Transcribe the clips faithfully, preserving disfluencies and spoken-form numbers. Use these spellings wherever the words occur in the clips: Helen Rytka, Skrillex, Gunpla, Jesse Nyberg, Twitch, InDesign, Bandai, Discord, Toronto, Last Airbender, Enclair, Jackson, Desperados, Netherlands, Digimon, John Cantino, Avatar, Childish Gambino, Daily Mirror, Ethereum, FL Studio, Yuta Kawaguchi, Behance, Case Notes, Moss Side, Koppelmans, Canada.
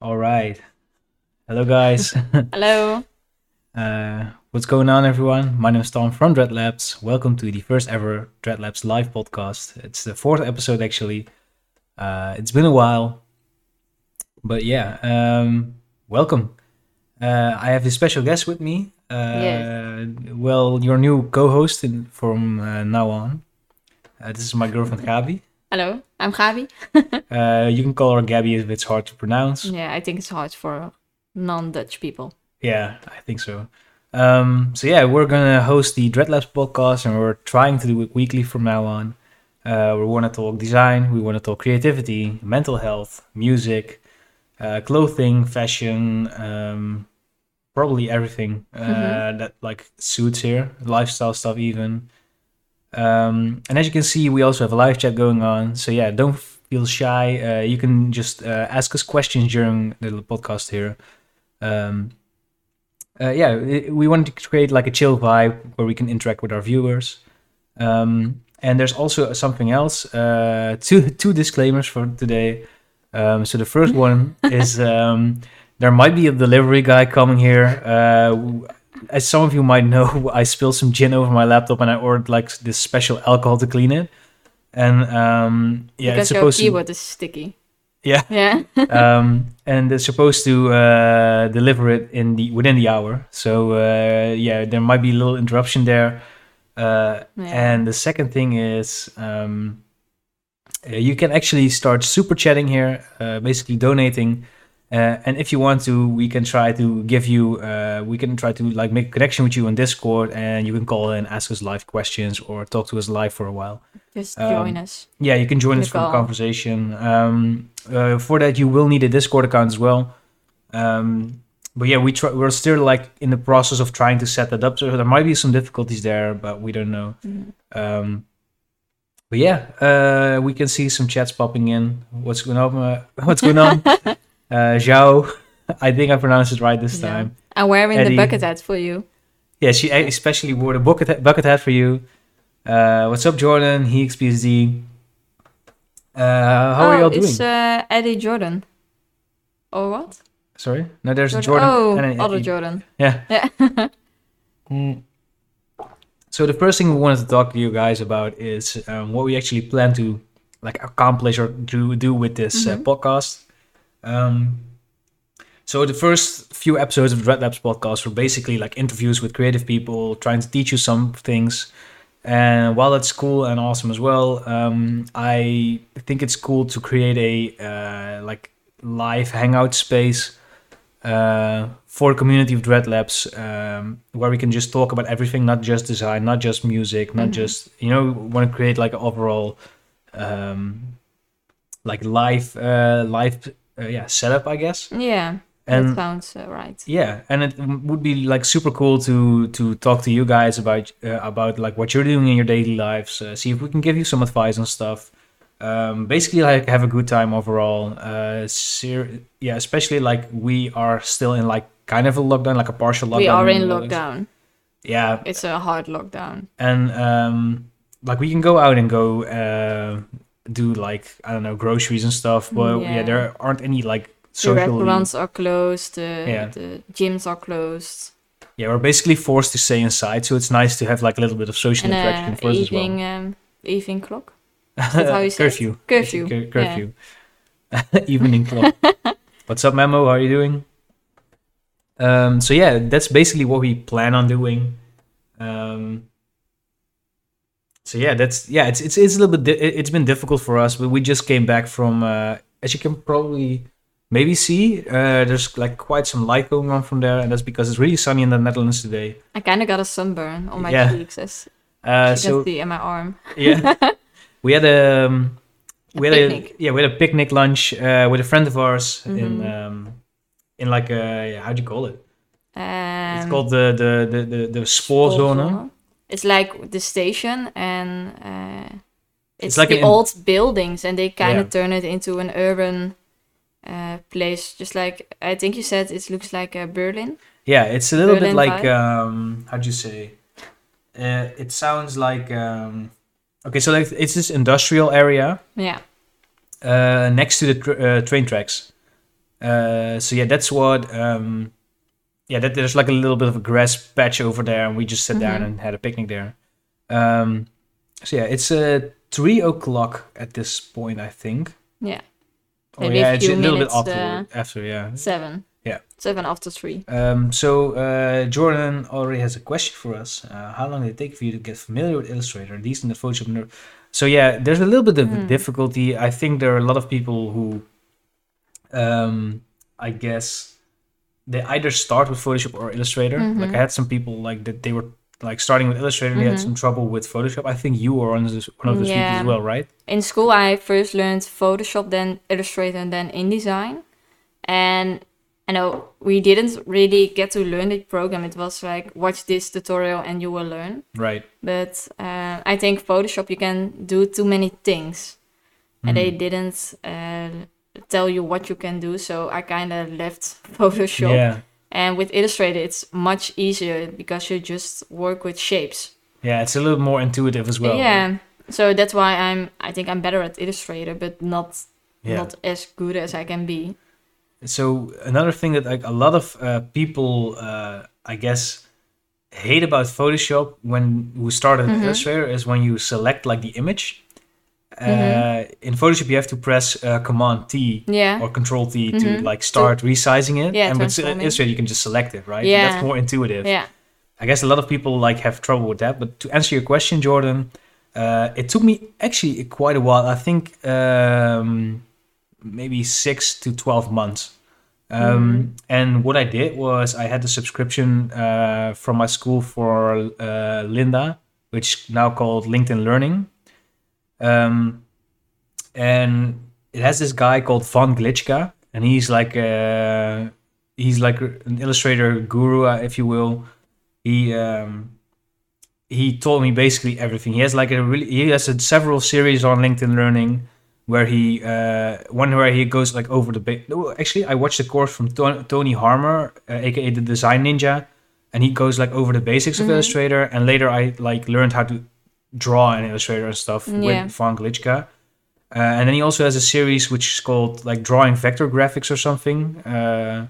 All right. Hello, guys. Hello. Uh, what's going on, everyone? My name is Tom from Dread Labs. Welcome to the first ever Dread Labs live podcast. It's the fourth episode, actually. Uh, it's been a while. But yeah, um, welcome. Uh, I have a special guest with me. Uh, yes. Well, your new co-host in, from uh, now on. Uh, this is my girlfriend, Gabi. Hello, I'm Gabi. uh, you can call her Gabi if it's hard to pronounce. Yeah, I think it's hard for non-Dutch people. Yeah, I think so. Um, so yeah, we're going to host the Dread Labs podcast, and we're trying to do it weekly from now on. Uh, we want to talk design, we want to talk creativity, mental health, music, uh, clothing, fashion, um, probably everything uh, mm-hmm. that like suits here, lifestyle stuff even. Um, and as you can see, we also have a live chat going on. So yeah, don't feel shy. Uh, you can just uh, ask us questions during the podcast here. Um, uh, yeah, we wanted to create like a chill vibe where we can interact with our viewers. Um, and there's also something else. Uh, two two disclaimers for today. Um, so the first one is um, there might be a delivery guy coming here. Uh, As some of you might know, I spilled some gin over my laptop, and I ordered like this special alcohol to clean it. And um, yeah, because it's supposed your keyboard to... is sticky. Yeah, yeah. um, and they're supposed to uh, deliver it in the within the hour. So uh, yeah, there might be a little interruption there. Uh, yeah. And the second thing is, um, you can actually start super chatting here, uh, basically donating. Uh, and if you want to, we can try to give you, uh, we can try to like make a connection with you on Discord, and you can call and ask us live questions or talk to us live for a while. Just um, join us. Yeah, you can join Nicole. us for the conversation. Um, uh, for that, you will need a Discord account as well. Um, but yeah, we try, we're still like in the process of trying to set that up. So there might be some difficulties there, but we don't know. Mm-hmm. Um, but yeah, uh, we can see some chats popping in. What's going on? Uh, what's going on? Uh, Zhao, I think I pronounced it right this yeah. time. I'm wearing Eddie. The bucket hat for you. Yeah, she especially wore the bucket hat, bucket hat for you. Uh, what's up, Jordan? HeXPSD. Uh, how oh, are y'all doing? It's uh, Eddie Jordan. Or what? Sorry? No, there's Jordan. Jordan oh, and an other Jordan. Yeah. yeah. mm. So the first thing we wanted to talk to you guys about is um, what we actually plan to like accomplish or do, do with this mm-hmm. uh, podcast. Um, so the first few episodes of Dread Labs podcast were basically like interviews with creative people trying to teach you some things. And while that's cool and awesome as well, um, I think it's cool to create a uh, like live hangout space uh, for a community of Dread Labs um, where we can just talk about everything, not just design, not just music, not mm-hmm. just, you know, we want to create like an overall um, like live uh, live Uh, yeah, setup, I guess. Yeah, and, that sounds uh, right. Yeah, and it would be like super cool to to talk to you guys about uh, about like what you're doing in your daily lives. Uh, see if we can give you some advice on stuff. Um, basically, like have a good time overall. Uh, ser- yeah, especially like we are still in like kind of a lockdown, like a partial lockdown. We are in lockdown. Yeah, it's a hard lockdown. And um, like we can go out and go. Uh, do like I don't know groceries and stuff, but yeah, yeah there aren't any like social. The restaurants are closed. Uh, yeah. The gyms are closed. Yeah, we're basically forced to stay inside, so it's nice to have like a little bit of social and, interaction uh, for us as well. Um, evening clock. Is that how you say curfew. It? Curfew. Cur- curfew. Yeah. Evening clock. What's up, Memo? How are you doing? Um. So yeah, that's basically what we plan on doing. Um. So yeah, that's yeah. It's it's it's a little bit. Di- it's been difficult for us, but we just came back from. Uh, as you can probably maybe see, uh, there's like quite some light going on from there, and that's because it's really sunny in the Netherlands today. I kind of got a sunburn on my yeah. cheeks, as uh, you so, can see in my arm. yeah, we had a um, we a had picnic. a yeah we had a picnic lunch uh, with a friend of ours mm-hmm. in um, in like a how do you call it? Um, it's called the the the the, the Spoorzone. It's like the station, and uh, it's, it's like the in- old buildings, and they kind of yeah. turn it into an urban uh, place. Just like I think you said, it looks like uh, Berlin. Yeah, it's a little Berlin bit like um, how'd you say? Uh, it sounds like um, okay, so like it's this industrial area. Yeah. Uh, next to the tra- uh, train tracks. Uh, so yeah, that's what. Um, yeah, that, there's like a little bit of a grass patch over there, and we just sat mm-hmm. down and had a picnic there. Um, so yeah, it's uh, three o'clock at this point, I think. Yeah. Oh, maybe yeah, a few it's a little bit after, uh, after, yeah. Seven. Yeah. Seven after three. Um, so uh, Jordan already has a question for us. Uh, how long did it take for you to get familiar with Illustrator, at least in the Photoshop nerd? So yeah, there's a little bit of mm. difficulty. I think there are a lot of people who, um, I guess, they either start with Photoshop or Illustrator. Mm-hmm. Like I had some people like that they were like starting with Illustrator and mm-hmm. they had some trouble with Photoshop. I think you were one of those yeah. people as well, right? In school, I first learned Photoshop, then Illustrator, and then InDesign. And I know we didn't really get to learn the program. It was like, watch this tutorial and you will learn. Right. But uh, I think Photoshop, you can do too many things. Mm-hmm. And they didn't uh, tell you what you can do. So I kind of left Photoshop. Yeah. And with Illustrator, it's much easier because you just work with shapes. Yeah, it's a little more intuitive as well. Yeah, right? So that's why I'm. I think I'm better at Illustrator, but not yeah. not as good as I can be. So another thing that like a lot of uh, people, uh, I guess, hate about Photoshop when we started mm-hmm. Illustrator is when you select like the image. Uh, mm-hmm. In Photoshop, you have to press uh, Command T yeah. or Control T mm-hmm. to like start to, resizing it, yeah, and with Illustrator you can just select it, right? Yeah. That's more intuitive. Yeah. I guess a lot of people like have trouble with that. But to answer your question, Jordan, uh, it took me actually quite a while. I think um, maybe six to twelve months. Um, mm-hmm. And what I did was I had a subscription uh, from my school for uh, Linda, which is now called LinkedIn Learning. Um, and it has this guy called Von Glitschka, and he's like uh he's like an Illustrator guru, if you will. He um he told me basically everything. He has like a really he has a, several series on LinkedIn Learning where he uh one where he goes like over the ba- no, actually I watched a course from Ton- Tony Harmer, uh, aka the Design Ninja, and he goes like over the basics mm-hmm. of Illustrator, and later I like learned how to draw and Illustrator and stuff yeah. with Von Glitschka. Uh, and then he also has a series which is called like Drawing Vector Graphics or something. Uh,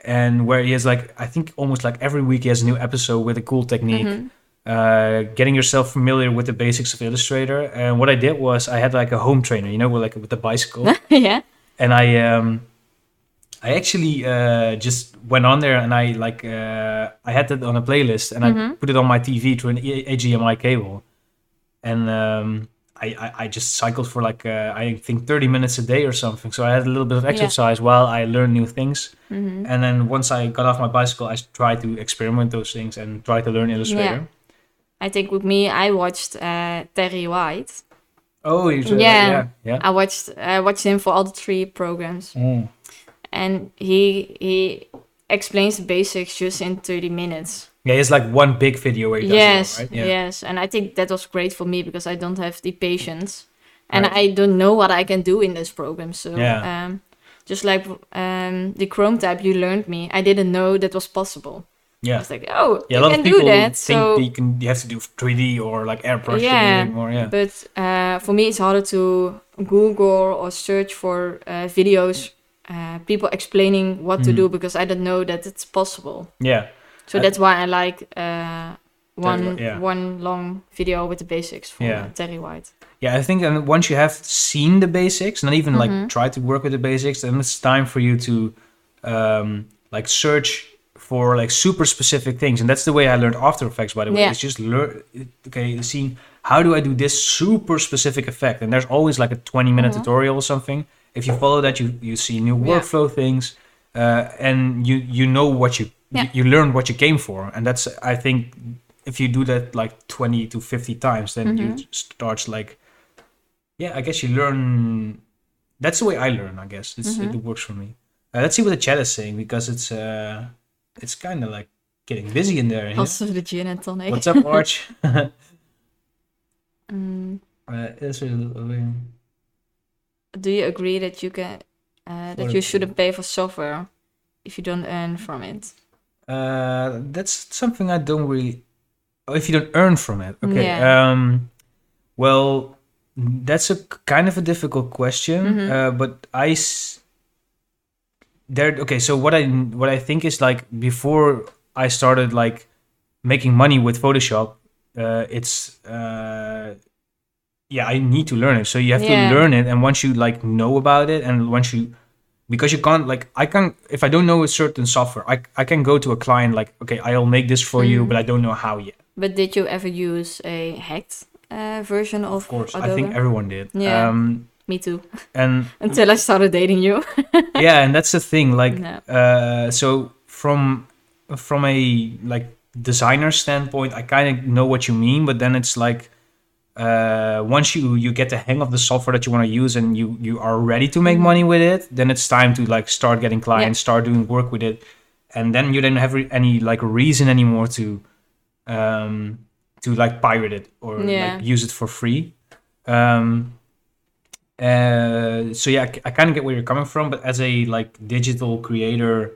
and where he has like, I think almost like every week he has a new episode with a cool technique. Mm-hmm. Uh, getting yourself familiar with the basics of Illustrator. And what I did was I had like a home trainer, you know, with, like with the bicycle. yeah. And I um, I actually uh, just went on there and I like, uh, I had it on a playlist and mm-hmm. I put it on my T V through an H D M I cable. And um, I, I, I just cycled for like, uh, I think thirty minutes a day or something. So I had a little bit of exercise yeah. while I learned new things. Mm-hmm. And then once I got off my bicycle, I tried to experiment those things and try to learn Illustrator. Yeah. I think with me, I watched uh, Terry White. Oh, you did? Yeah. yeah. yeah. I watched I watched him for all the three programs. Mm. And he he explains the basics just in thirty minutes. Yeah, it's like one big video where he does yes, it all, right? Yeah. Yes, and I think that was great for me because I don't have the patience. And right. I don't know what I can do in this program. So yeah. um, just like um, the Chrome tab you learned me, I didn't know that was possible. Yeah. I was like, oh, yeah, you can do that. A lot of people think so... you, can, you have to do three D or like airbrush. Yeah, or, yeah. but uh, for me it's harder to Google or search for uh, videos, uh, people explaining what mm-hmm. to do because I don't know that it's possible. Yeah. So that's why I like uh, one yeah. one long video with the basics for yeah. Terry White. Yeah, I think and once you have seen the basics, not even mm-hmm. like try to work with the basics, then it's time for you to um, like search for like super specific things. And that's the way I learned After Effects, by the way. Yeah. It's just learn. Okay, seeing how do I do this super specific effect? And there's always like a twenty minute mm-hmm. tutorial or something. If you follow that, you you see new workflow yeah. things, uh, and you you know what you. Yeah. You learn what you came for, and that's I think if you do that like twenty to fifty times, then mm-hmm. you start like, yeah, I guess you learn. That's the way I learn, I guess. It's, mm-hmm. It works for me. Uh, let's see what the chat is saying because it's uh, it's kind of like getting busy in there. Also the gin and tonic. What's up, Arch? um, uh, do you agree that you can uh, that you shouldn't pay for software if you don't earn from it? Uh, that's something I don't really. Oh, if you don't earn from it, okay. Yeah. Um, well, that's a kind of a difficult question. Mm-hmm. Uh, but I, s- there. Okay, so what I what I think is, like, before I started like making money with Photoshop, uh, it's uh, yeah, I need to learn it. So you have yeah. to learn it, and once you like know about it, and once you, because you can't like I can't if I don't know a certain software, I I can go to a client like, okay, I'll make this for mm. you, but I don't know how yet. But did you ever use a hacked uh, version of? Of course, Adobe? I think everyone did. Yeah. Um, Me too. And until I started dating you. Yeah, and that's the thing. Like, no. uh, so from from a like designer standpoint, I kind of know what you mean, but then it's like uh, once you you get the hang of the software that you want to use and you you are ready to make money with it, then it's time to like start getting clients, yeah. start doing work with it, and then you don't have re- any like reason anymore to um, to like pirate it or yeah. like use it for free. Um, Uh, so yeah, I, I kind of get where you're coming from, but as a like digital creator,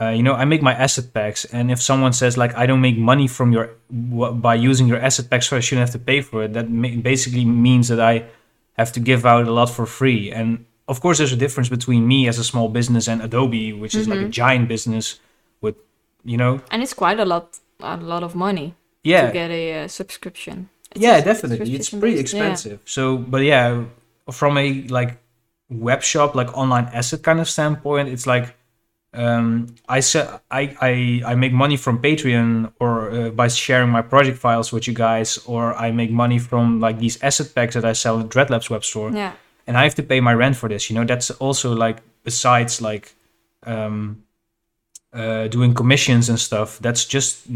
uh, you know, I make my asset packs, and if someone says like I don't make money from your w- by using your asset packs, so I shouldn't have to pay for it, that ma- basically means that I have to give out a lot for free. And of course, there's a difference between me as a small business and Adobe, which mm-hmm. is like a giant business with, you know, and it's quite a lot, a lot of money. Yeah, to get a uh, subscription. It's yeah, a, definitely, it's pretty expensive. Yeah. So, but yeah. From a like web shop, like online asset kind of standpoint, it's like um, I, se- I I I make money from Patreon or uh, by sharing my project files with you guys, or I make money from like these asset packs that I sell at Dread Labs web store. Yeah. And I have to pay my rent for this. You know, that's also like besides like um, uh, doing commissions and stuff. That's just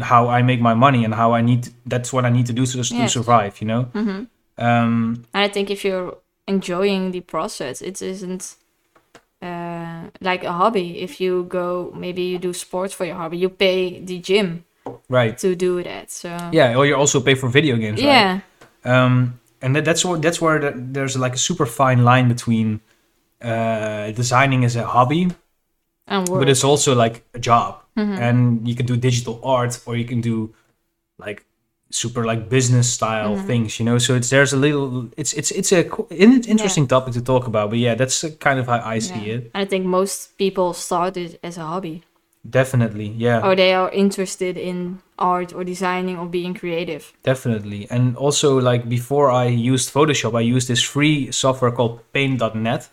how I make my money and how I need. To, that's what I need to do to, to yeah. survive. You know. Mm-hmm. Um, and I think if you're enjoying the process, it isn't uh, like a hobby. If you go, maybe you do sports for your hobby, you pay the gym right to do that. So yeah, or you also pay for video games. Yeah, right? um, and that, that's what that's where the, there's like a super fine line between uh, designing as a hobby and work, but it's also like a job, mm-hmm. and you can do digital art or you can do like. Super like business style mm-hmm. things, you know. So it's there's a little. It's it's it's a it's interesting yeah. topic to talk about, but yeah, that's kind of how I see yeah. it. I think most people start it as a hobby. Definitely, yeah. Or they are interested in art or designing or being creative. Definitely, and also like before I used Photoshop, I used this free software called Paint dot net,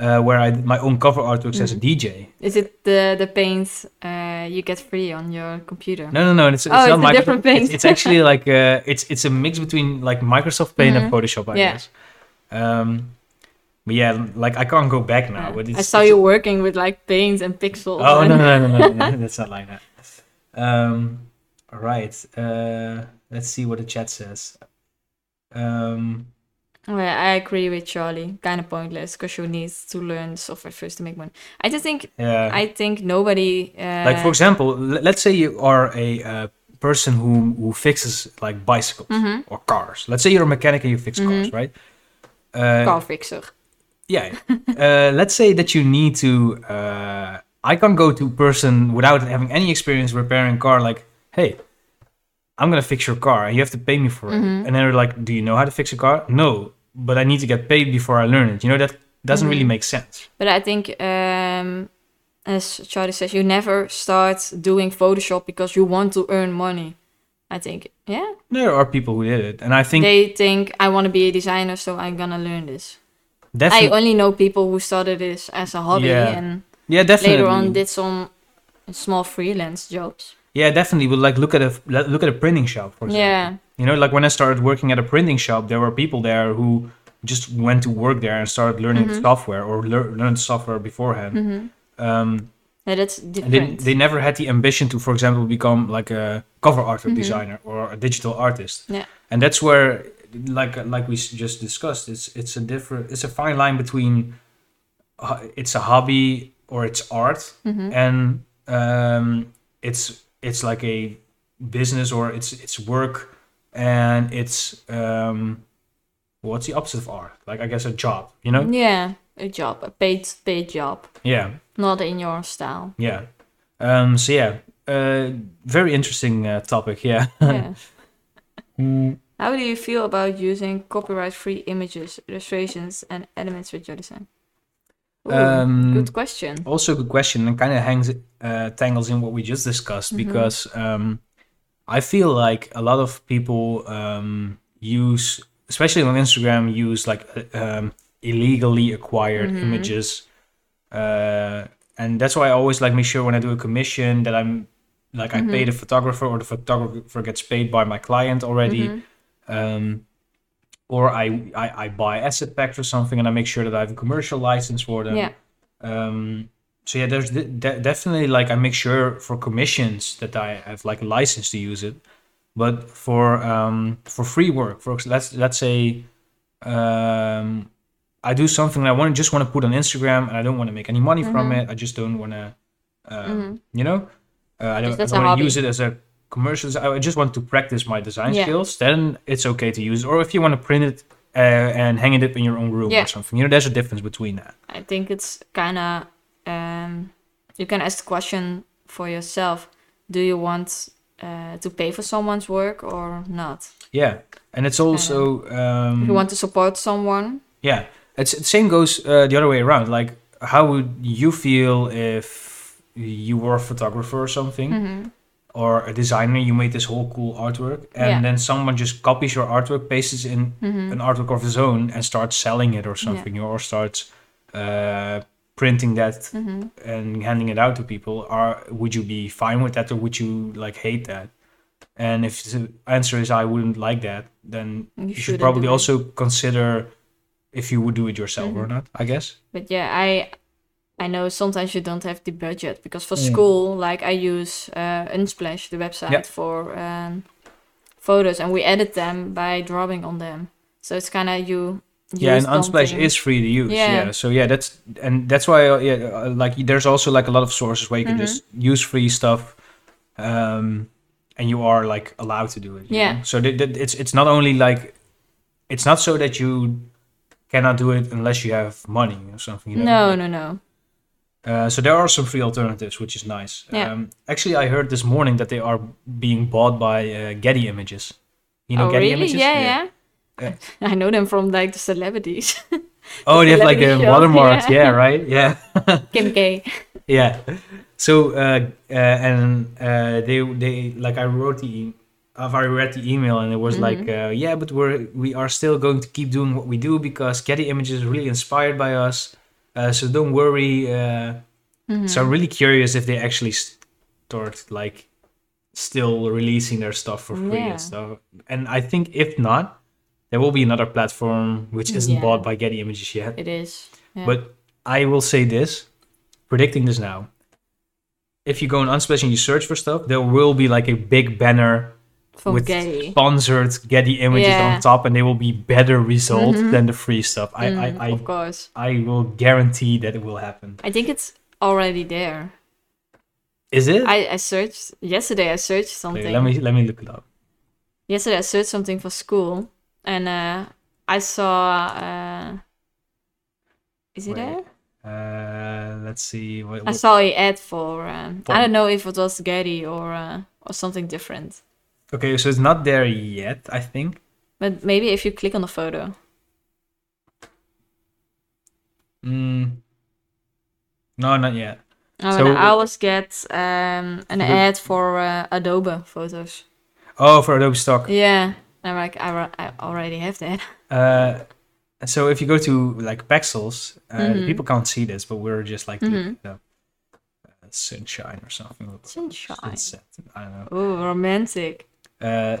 uh, where I did my own cover artworks mm-hmm. as a D J. Is it the the paints? Uh, you get free on your computer. No, no, no. It's, it's oh, not it's a Microsoft. Different paint. It's, it's actually like a, it's it's a mix between like Microsoft Paint mm-hmm. and Photoshop, I yeah. guess. Um, but yeah, like I can't go back now. Uh, but it's, I saw it's, you working with like paints and pixels. Oh and... no, no, no, no, no, no. That's not like that. Um, all right. Uh, let's see what the chat says. Um, well, I agree with Charlie. Kind of pointless because you need to learn software first to make money. I just think, yeah. I think nobody. Uh... Like for example, let's say you are a uh, person who who fixes like bicycles mm-hmm. or cars. Let's say you're a mechanic and you fix mm-hmm. cars, right? Uh, Car fixer. Yeah. uh, let's say that you need to. Uh, I can't go to a person without having any experience repairing a car. Like, hey. I'm going to fix your car and you have to pay me for it. Mm-hmm. And they're like, do you know how to fix a car? No, but I need to get paid before I learn it. You know, that doesn't mm-hmm. really make sense. But I think, um, as Charlie says, you never start doing Photoshop because you want to earn money. I think, yeah. There are people who did it. And I think... They think, I want to be a designer, so I'm going to learn this. Defi- I only know people who started this as a hobby yeah. and yeah, definitely. Later on did some small freelance jobs. Yeah, definitely. But like, look at a look at a printing shop, for example. Yeah. You know, like when I started working at a printing shop, there were people there who just went to work there and started learning mm-hmm. software or lear- learned software beforehand. Mm-hmm. Um, yeah, that's different. They, they never had the ambition to, for example, become like a cover art mm-hmm. designer or a digital artist. Yeah. And that's where, like, like we just discussed, it's it's a different, it's a fine line between uh, it's a hobby or it's art, mm-hmm. and um, it's. It's like a business or it's it's work and it's um what's the opposite of art? Like I guess a job, you know? Yeah, a job, a paid paid job. Yeah. Not in your style. Yeah. Um so yeah, uh very interesting uh, topic, yeah. yeah. How do you feel about using copyright free images, illustrations and elements with your design? Ooh, um, good question. Also a good question, and kind of hangs uh, tangles in what we just discussed, mm-hmm. because um, I feel like a lot of people um, use, especially on Instagram, use like uh, um, illegally acquired mm-hmm. images. Uh, and that's why I always like make sure when I do a commission that I'm like I mm-hmm. pay the photographer, or the photographer gets paid by my client already. Mm-hmm. Um, or I, I, I buy asset packs or something, and I make sure that I have a commercial license for them. Yeah. Um, so yeah, there's de- de- definitely like I make sure for commissions that I have like a license to use it. But for um, for free work, for let's let's say um, I do something that I want just want to put on Instagram, and I don't want to make any money mm-hmm. from it. I just don't want to, um, mm-hmm. you know, uh, I don't, I don't want to use it as a commercials. I just want to practice my design yeah. skills, then it's okay to use it. Or if you want to print it uh, and hang it up in your own room yeah. or something, you know, there's a difference between that. I think it's kind of, um, you can ask the question for yourself. Do you want uh, to pay for someone's work or not? Yeah. And it's also... Um, if you want to support someone. Yeah. It's the same goes uh, the other way around. Like, how would you feel if you were a photographer or something? Mm-hmm. Or a designer, you made this whole cool artwork, and yeah. then someone just copies your artwork, pastes in mm-hmm. an artwork of his own, and starts selling it or something, yeah. or starts uh, printing that mm-hmm. and handing it out to people. Are would you be fine with that, or would you like hate that? And if the answer is I wouldn't like that, then you, you should probably also consider if you would do it yourself mm-hmm. or not, I guess. But yeah, I. I know sometimes you don't have the budget, because for mm. school, like I use uh, Unsplash, the website, yep. for um, photos, and we edit them by drawing on them. So it's kind of you. Yeah, and Unsplash something. Is free to use. Yeah. yeah. So yeah, that's and that's why yeah, like there's also like a lot of sources where you can mm-hmm. just use free stuff, um, and you are like allowed to do it. Yeah. Know? So th- th- it's it's not only like, it's not so that you cannot do it unless you have money or something. You know? No, no, no. Uh, so there are some free alternatives, which is nice. Yeah. Um, actually, I heard this morning that they are being bought by uh, Getty Images. You know oh, Getty really? Images? Yeah, yeah. yeah. Uh, I know them from like the celebrities. the oh, they have like a watermark. Yeah. yeah, right? Yeah. Kim K. yeah. So, uh, uh, and uh, they, they like I wrote the, e- I've already read the email, and it was mm-hmm. like, uh, yeah, but we're, we are still going to keep doing what we do because Getty Images is really inspired by us. Uh, so don't worry. Uh, mm-hmm. So I'm really curious if they actually start like still releasing their stuff for free yeah. and stuff. And I think if not, there will be another platform which isn't yeah. bought by Getty Images yet. It is. Yeah. But I will say this, predicting this now. If you go on Unsplash and you search for stuff, there will be like a big banner from with Getty. Sponsored Getty Images yeah. on top, and they will be better results mm-hmm. than the free stuff. I, mm, I, I, of course. I will guarantee that it will happen. I think it's already there. Is it? I, I searched yesterday. I searched something. Wait, let me let me look it up. Yesterday I searched something for school, and uh, I saw. Uh, is it Wait. there? Uh, let's see. What, what... I saw an ad for. Um, for... I don't know if it was Getty or uh, or something different. Okay, so it's not there yet, I think. But maybe if you click on the photo. Mm. No, not yet. Oh, so I always get um, an ad for uh, Adobe photos. Oh, for Adobe Stock. Yeah, I'm like, I, I already have that. Uh, so if you go to like pixels, uh, mm-hmm. people can't see this, but we're just like mm-hmm. the, the, sunshine or something. Sunshine. Sunset. I don't know. Oh, romantic. Uh,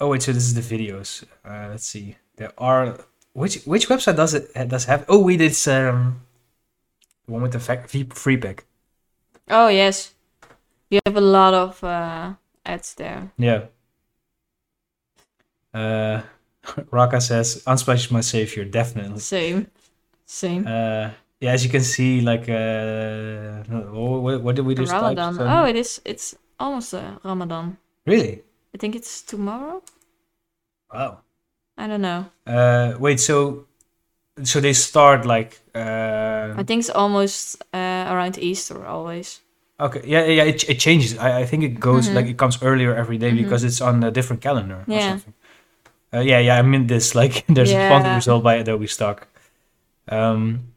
oh wait, so this is the videos. Uh, let's see. There are which which website does it does it have? Oh wait, it's um the one with the fact free pack. Oh yes, you have a lot of uh, ads there. Yeah. Uh, Raka says Unsplash is my savior, definitely. Same. Same. Uh. Yeah, as you can see, like, uh, what, what did we just Ramadan. Type? Um, oh, it is, it's almost uh, Ramadan. Really? I think it's tomorrow. Wow. I don't know. Uh, wait, so, so they start like. Uh, I think it's almost uh, around Easter always. Okay. Yeah, yeah, it it changes. I, I think it goes mm-hmm. like it comes earlier every day mm-hmm. because it's on a different calendar yeah. or something. Uh, yeah, yeah. I mean this like there's yeah. a font result by Adobe Stock. Um.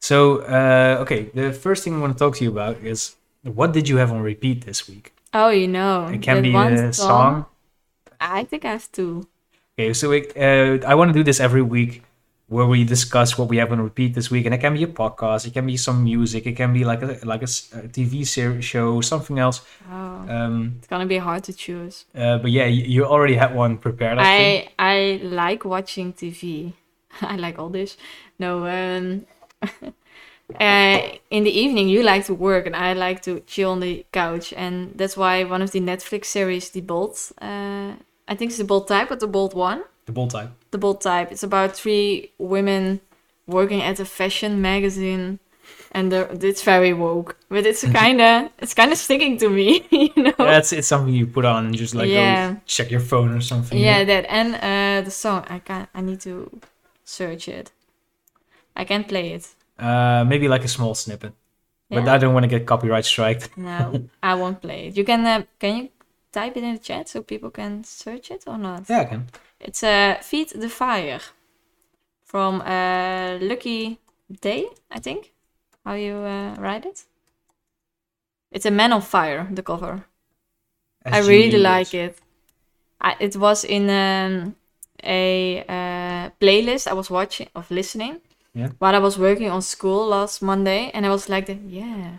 So, uh, okay, the first thing I want to talk to you about is, what did you have on repeat this week? Oh, you know. It can be a song. song. I think I have two. Okay, so we, uh, I want to do this every week, where we discuss what we have on repeat this week. And it can be a podcast, it can be some music, it can be like a like a, a T V series show, something else. Wow. Um, it's gonna be hard to choose. Uh, but yeah, you, you already had one prepared. I I, think. I like watching T V. I like all this. No, um, uh, in the evening you like to work and I like to chill on the couch, and that's why one of the Netflix series, The Bold, uh, I think it's The Bold Type, but The Bold One. The Bold Type. The Bold Type. It's about three women working at a fashion magazine, and it's very woke. But it's kind of it's kind of sticking to me, you know. Yeah, it's it's something you put on and just like yeah. go check your phone or something. Yeah, yeah. that and uh, the song. I can't. I need to search it. I can't play it. Uh, maybe like a small snippet, yeah. But I don't want to get copyright striked. No, I won't play it. You can uh, can you type it in the chat so people can search it or not? Yeah, I can. It's uh, Feed the Fire from uh, Lucky Day, I think. How you uh, write it? It's a man on fire, the cover. I, I really like it. I, it was in um, a uh, playlist I was watching, of listening, yeah. while I was working on school last Monday. And I was like, the, yeah.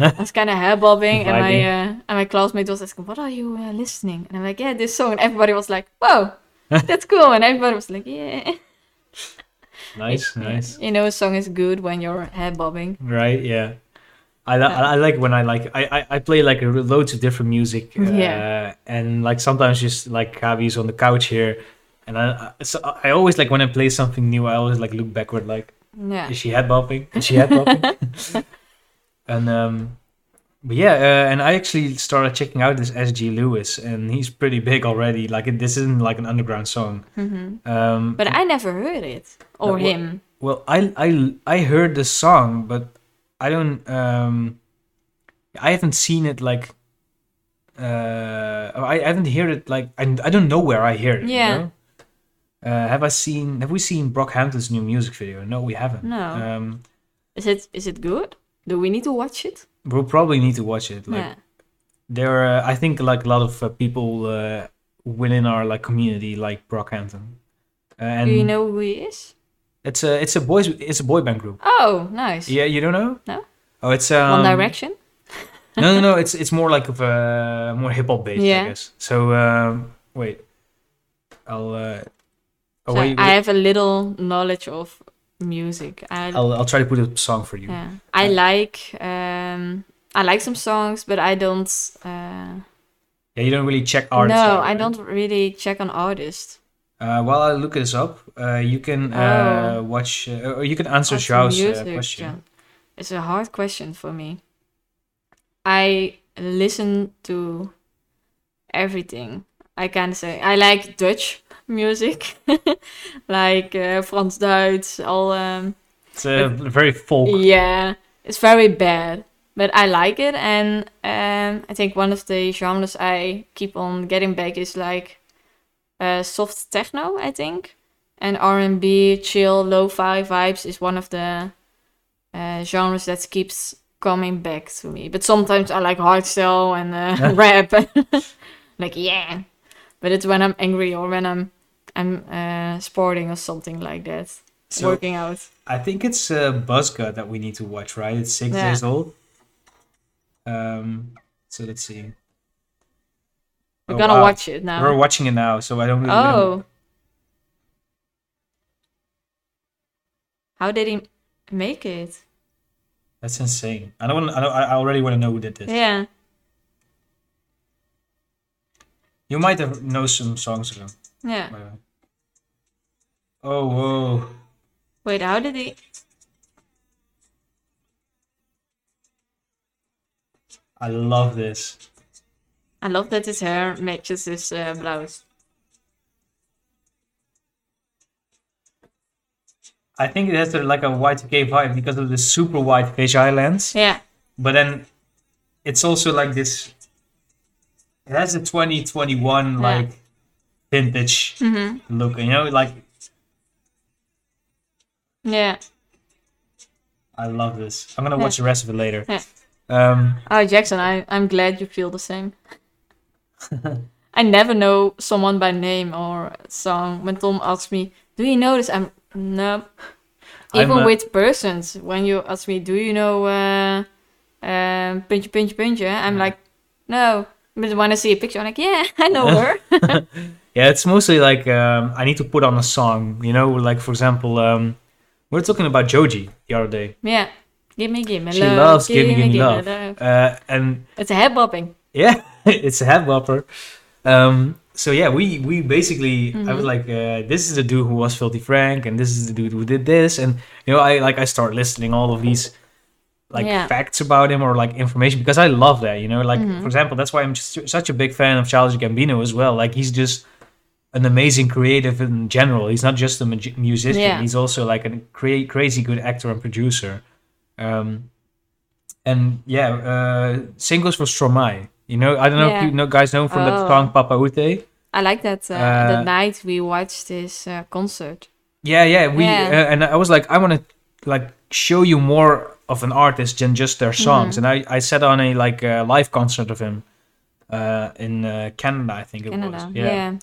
I was kind of hair bobbing. and my uh, and my classmate was asking, what are you uh, listening? And I'm like, yeah, this song. And everybody was like, whoa. That's cool, and everybody was like, yeah. Nice, nice. You know, a song is good when you're head bobbing. Right, yeah. I, li- I like when I like, I, I, I play like loads of different music. Uh, yeah. And like sometimes just like Gabi's on the couch here. And I I, so I always like when I play something new, I always like look backward like, yeah. is she head bobbing? Is she head bobbing? and, um... But yeah, uh, and I actually started checking out this S G Lewis, and he's pretty big already. Like, it, this isn't like an underground song. Mm-hmm. Um, but I never heard it, or well, him. Well, I, I, I heard the song, but I don't... Um, I haven't seen it, like... Uh, I, I haven't heard it, like... I, I don't know where I hear it. Yeah. You know? uh, have I seen... Have we seen Brockhampton's new music video? No, we haven't. No. Um, is it is it good? Do we need to watch it? We'll probably need to watch it. Like, yeah. There are, I think, like a lot of uh, people uh, within our like community like Brockhampton. And do you know who he is? It's a it's a boys it's a boy band group. Oh, nice. Yeah, you don't know? No. Oh, it's um, One Direction. no, no, no. It's it's more like of a more hip hop based, yeah. I guess. So um, wait, I'll. Uh, oh, so wait, wait. I have a little knowledge of. Music. I, I'll I'll try to put a song for you. Yeah. I like um I like some songs, but I don't. Uh... Yeah, you don't really check artists. No, out, I right? don't really check on artists. Uh, while I look this up, uh, you can uh, oh. watch uh, or you can answer Xiao's uh, question. It's a hard question for me. I listen to everything. I can say I like Dutch music, like uh, Frans Duits, all. Um, it's a but, very folk. Yeah, it's very bad, but I like it, and um, I think one of the genres I keep on getting back is like uh, soft techno, I think, and R and B, chill, lo-fi vibes is one of the uh, genres that keeps coming back to me. But sometimes I like hardstyle and uh, rap, like yeah. But it's when I'm angry or when I'm I'm uh, sporting or something like that, so working out. I think it's uh, Buzzcut that we need to watch, right? It's six yeah. years old. Um, so let's see. We're oh, gonna wow. watch it now. We're watching it now, so I don't really oh. know. How did he make it? That's insane. I don't want. I don't. I already want to know who did this. Yeah. You might have known some songs ago. Yeah. Oh, whoa. Wait, how did he... I love this. I love that his hair matches his uh, blouse. I think it has a, like a Y two K vibe because of the super wide fisheye lens. Yeah. But then it's also like this... It has a twenty twenty-one yeah. like vintage mm-hmm. look, you know, like yeah. I love this. I'm gonna watch yeah. the rest of it later. Yeah. Um, oh, Jackson, I, I'm glad you feel the same. I never know someone by name or song. When Tom asks me, do you know this? I'm, no. Even I'm a... with persons, when you ask me, do you know uh, um, Puntje, Puntje, Puntje? I'm yeah. like, no. But when I see a picture, I'm like, yeah, I know her. Yeah, it's mostly like, um, I need to put on a song, you know? Like, for example, um, we were talking about Joji the other day. Yeah. Gimme, gimme, she love. She loves Gimme, Gimme, gimme Love. love. Uh, and it's a head-bopping. Yeah, it's a head-bopper. Um, so yeah, we, we basically, mm-hmm. I was like, uh, this is the dude who was Filthy Frank, and this is the dude who did this. And, you know, I like I start listening all of these, like, yeah. facts about him or, like, information, because I love that, you know? Like, mm-hmm. for example, that's why I'm just such a big fan of Childish Gambino as well. Like, he's just an amazing creative in general. He's not just a musician. Yeah. He's also, like, a cra- crazy good actor and producer. Um, and yeah, uh, singles for Stromae. You know, I don't know yeah. if you know, guys know from oh. that song Papa Ute. I like that. Uh, uh, the night we watched this uh, concert. Yeah, yeah. We yeah. Uh, and I was like, I want to like show you more of an artist than just their songs. Mm-hmm. And I, I sat on a like uh, live concert of him uh, in uh, Canada, I think it Canada. was. Yeah. yeah.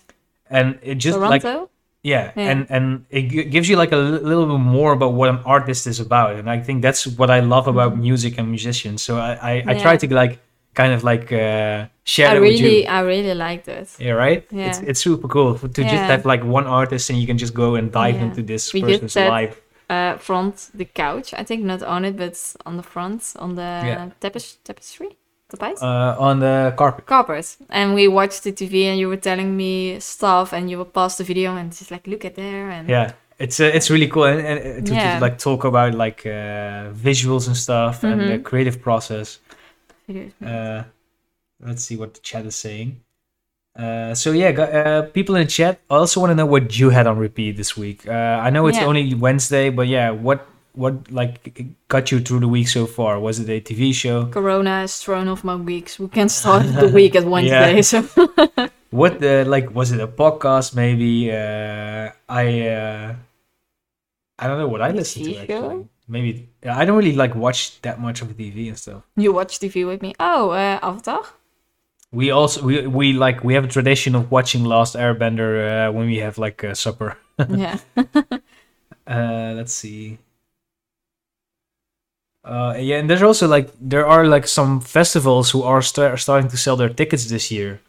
And it just Toronto? like. Yeah, yeah, and and it g- gives you like a l- little bit more about what an artist is about, and I think that's what I love about music and musicians. So I, I, yeah. I try to like kind of like uh, share I that really, with you. I really like this. Yeah, right? Yeah. It's it's super cool to yeah. just have like one artist and you can just go and dive yeah. into this we person's that, life. Uh, front the couch, I think not on it, but on the front on the yeah. tapes- tapestry. Uh, on the carpet. Carpet. And we watched the T V and you were telling me stuff and you would pass the video and just like, look at there. And yeah, it's uh, it's really cool. And, and to, yeah. to like talk about like uh, visuals and stuff mm-hmm. and the creative process. Uh, let's see what the chat is saying. Uh, so yeah, uh, people in the chat, I also want to know what you had on repeat this week. Uh, I know it's yeah. only Wednesday, but yeah, what... What like got you through the week so far? Was it a T V show? Corona has thrown off my weeks. We can start the week at Wednesday. Yeah. So what the like? Was it a podcast? Maybe uh, I uh, I don't know what I listened to actually. Maybe I don't really like watch that much of T V and stuff. You watch T V with me? Oh, uh, Avatar. We also we we like we have a tradition of watching Last Airbender uh, when we have like uh, supper. Yeah. uh, let's see. Uh, yeah, and there's also like there are like some festivals who are st- starting to sell their tickets this year.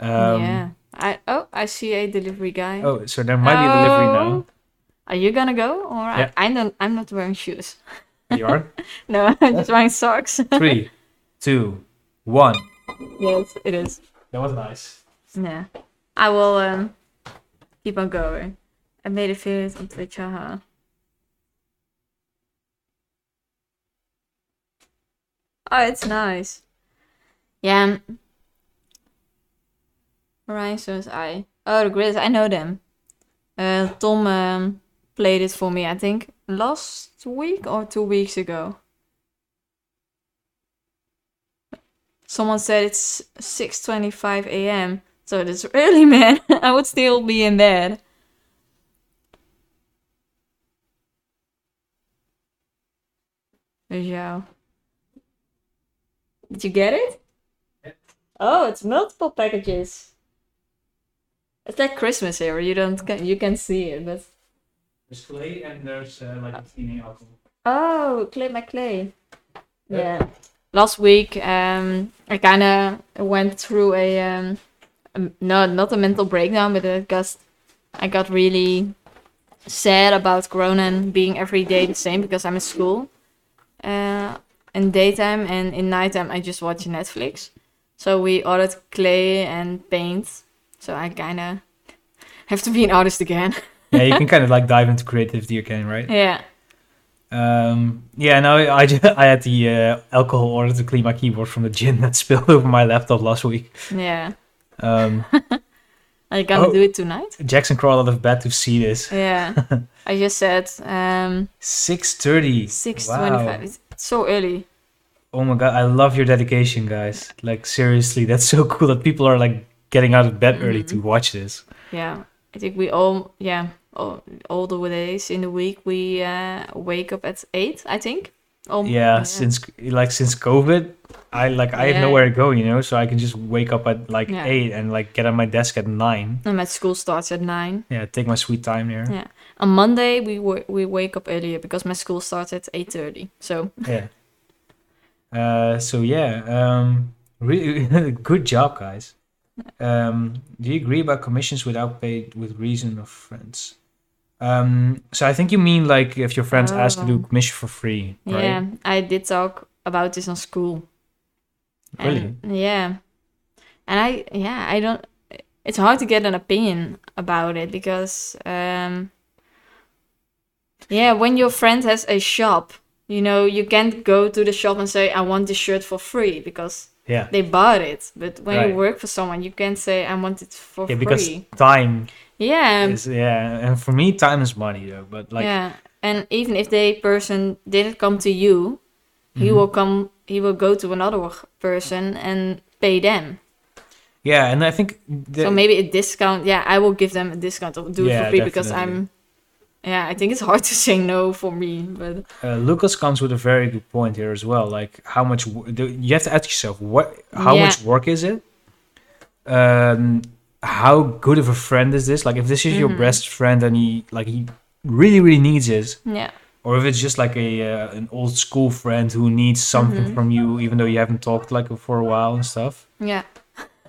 Um, yeah, I oh I see a delivery guy. Oh, so there might oh. be a delivery now. Are you gonna go or yeah. I, I don't? I'm not wearing shoes. You are? No, I'm just wearing socks. Three, two, one. Yes, it is. That was nice. Yeah, I will um, keep on going. I made a video on Twitch. Haha. Oh, it's nice. Yeah. Horizon's Eye. Oh, the grids. I know them. Uh, Tom um, played it for me, I think, last week or two weeks ago. Someone said it's six twenty-five a.m. So that's early, man. I would still be in bed. There's jou. Did you get it? Yeah. Oh, it's multiple packages. It's like Christmas here. You don't you can see it, but there's clay and there's uh, like a cleaning alcohol. Oh, clay my clay. Yeah. yeah. Last week, um, I kind of went through a um, no, not a mental breakdown, but I got I got really sad about Corona and being every day the same because I'm in school. Uh. In daytime and in nighttime, I just watch Netflix. So we ordered clay and paint. So I kind of have to be an artist again. Yeah, you can kind of like dive into creativity again, right? Yeah. Um, yeah, no, I, just, I had the uh, alcohol order to clean my keyboard from the gin that spilled over my laptop last week. Yeah. Um, Are you going to oh, do it tonight? Jackson crawled out of bed to see this. Yeah. I just said... Um, six thirty. six twenty-five. Wow. So early. Oh my god, I love your dedication, guys. Like seriously, that's so cool that people are like getting out of bed mm-hmm. early to watch this. Yeah. I think we all, yeah, all, all the days in the week we uh, wake up at eight, I think. Oh, yeah, yeah, since like since COVID, I like I yeah. have nowhere to go, you know, so I can just wake up at like yeah. eight and like get on my desk at nine. And my school starts at nine. Yeah, take my sweet time there. Yeah, on Monday we w- we wake up earlier because my school starts at eight thirty. So yeah, uh, so yeah, um, really good job, guys. Um, do you agree about commissions without paid with reason of friends? Um, so I think you mean like if your friends oh. ask to do commission for free, right? Yeah, I did talk about this on school. Really? And yeah. And I, yeah, I don't, it's hard to get an opinion about it because, um, yeah, when your friend has a shop, you know, you can't go to the shop and say, I want this shirt for free because yeah. they bought it. But when right. you work for someone, you can't say, I want it for yeah, free. Yeah, because time... Yeah. It's, yeah, and for me, time is money, though. But like, yeah, and even if the person didn't come to you, he mm-hmm. will come. He will go to another person and pay them. Yeah, and I think the, so. Maybe a discount. Yeah, I will give them a discount or do yeah, it for free definitely. Because I'm. Yeah, I think it's hard to say no for me, but uh, Lucas comes with a very good point here as well. Like, how much you have to ask yourself? What? How yeah. much work is it? Um. How good of a friend is this? Like, if this is mm-hmm. your best friend and he like he really really needs it, yeah. Or if it's just like a uh, an old school friend who needs something mm-hmm. from you, even though you haven't talked like for a while and stuff. Yeah.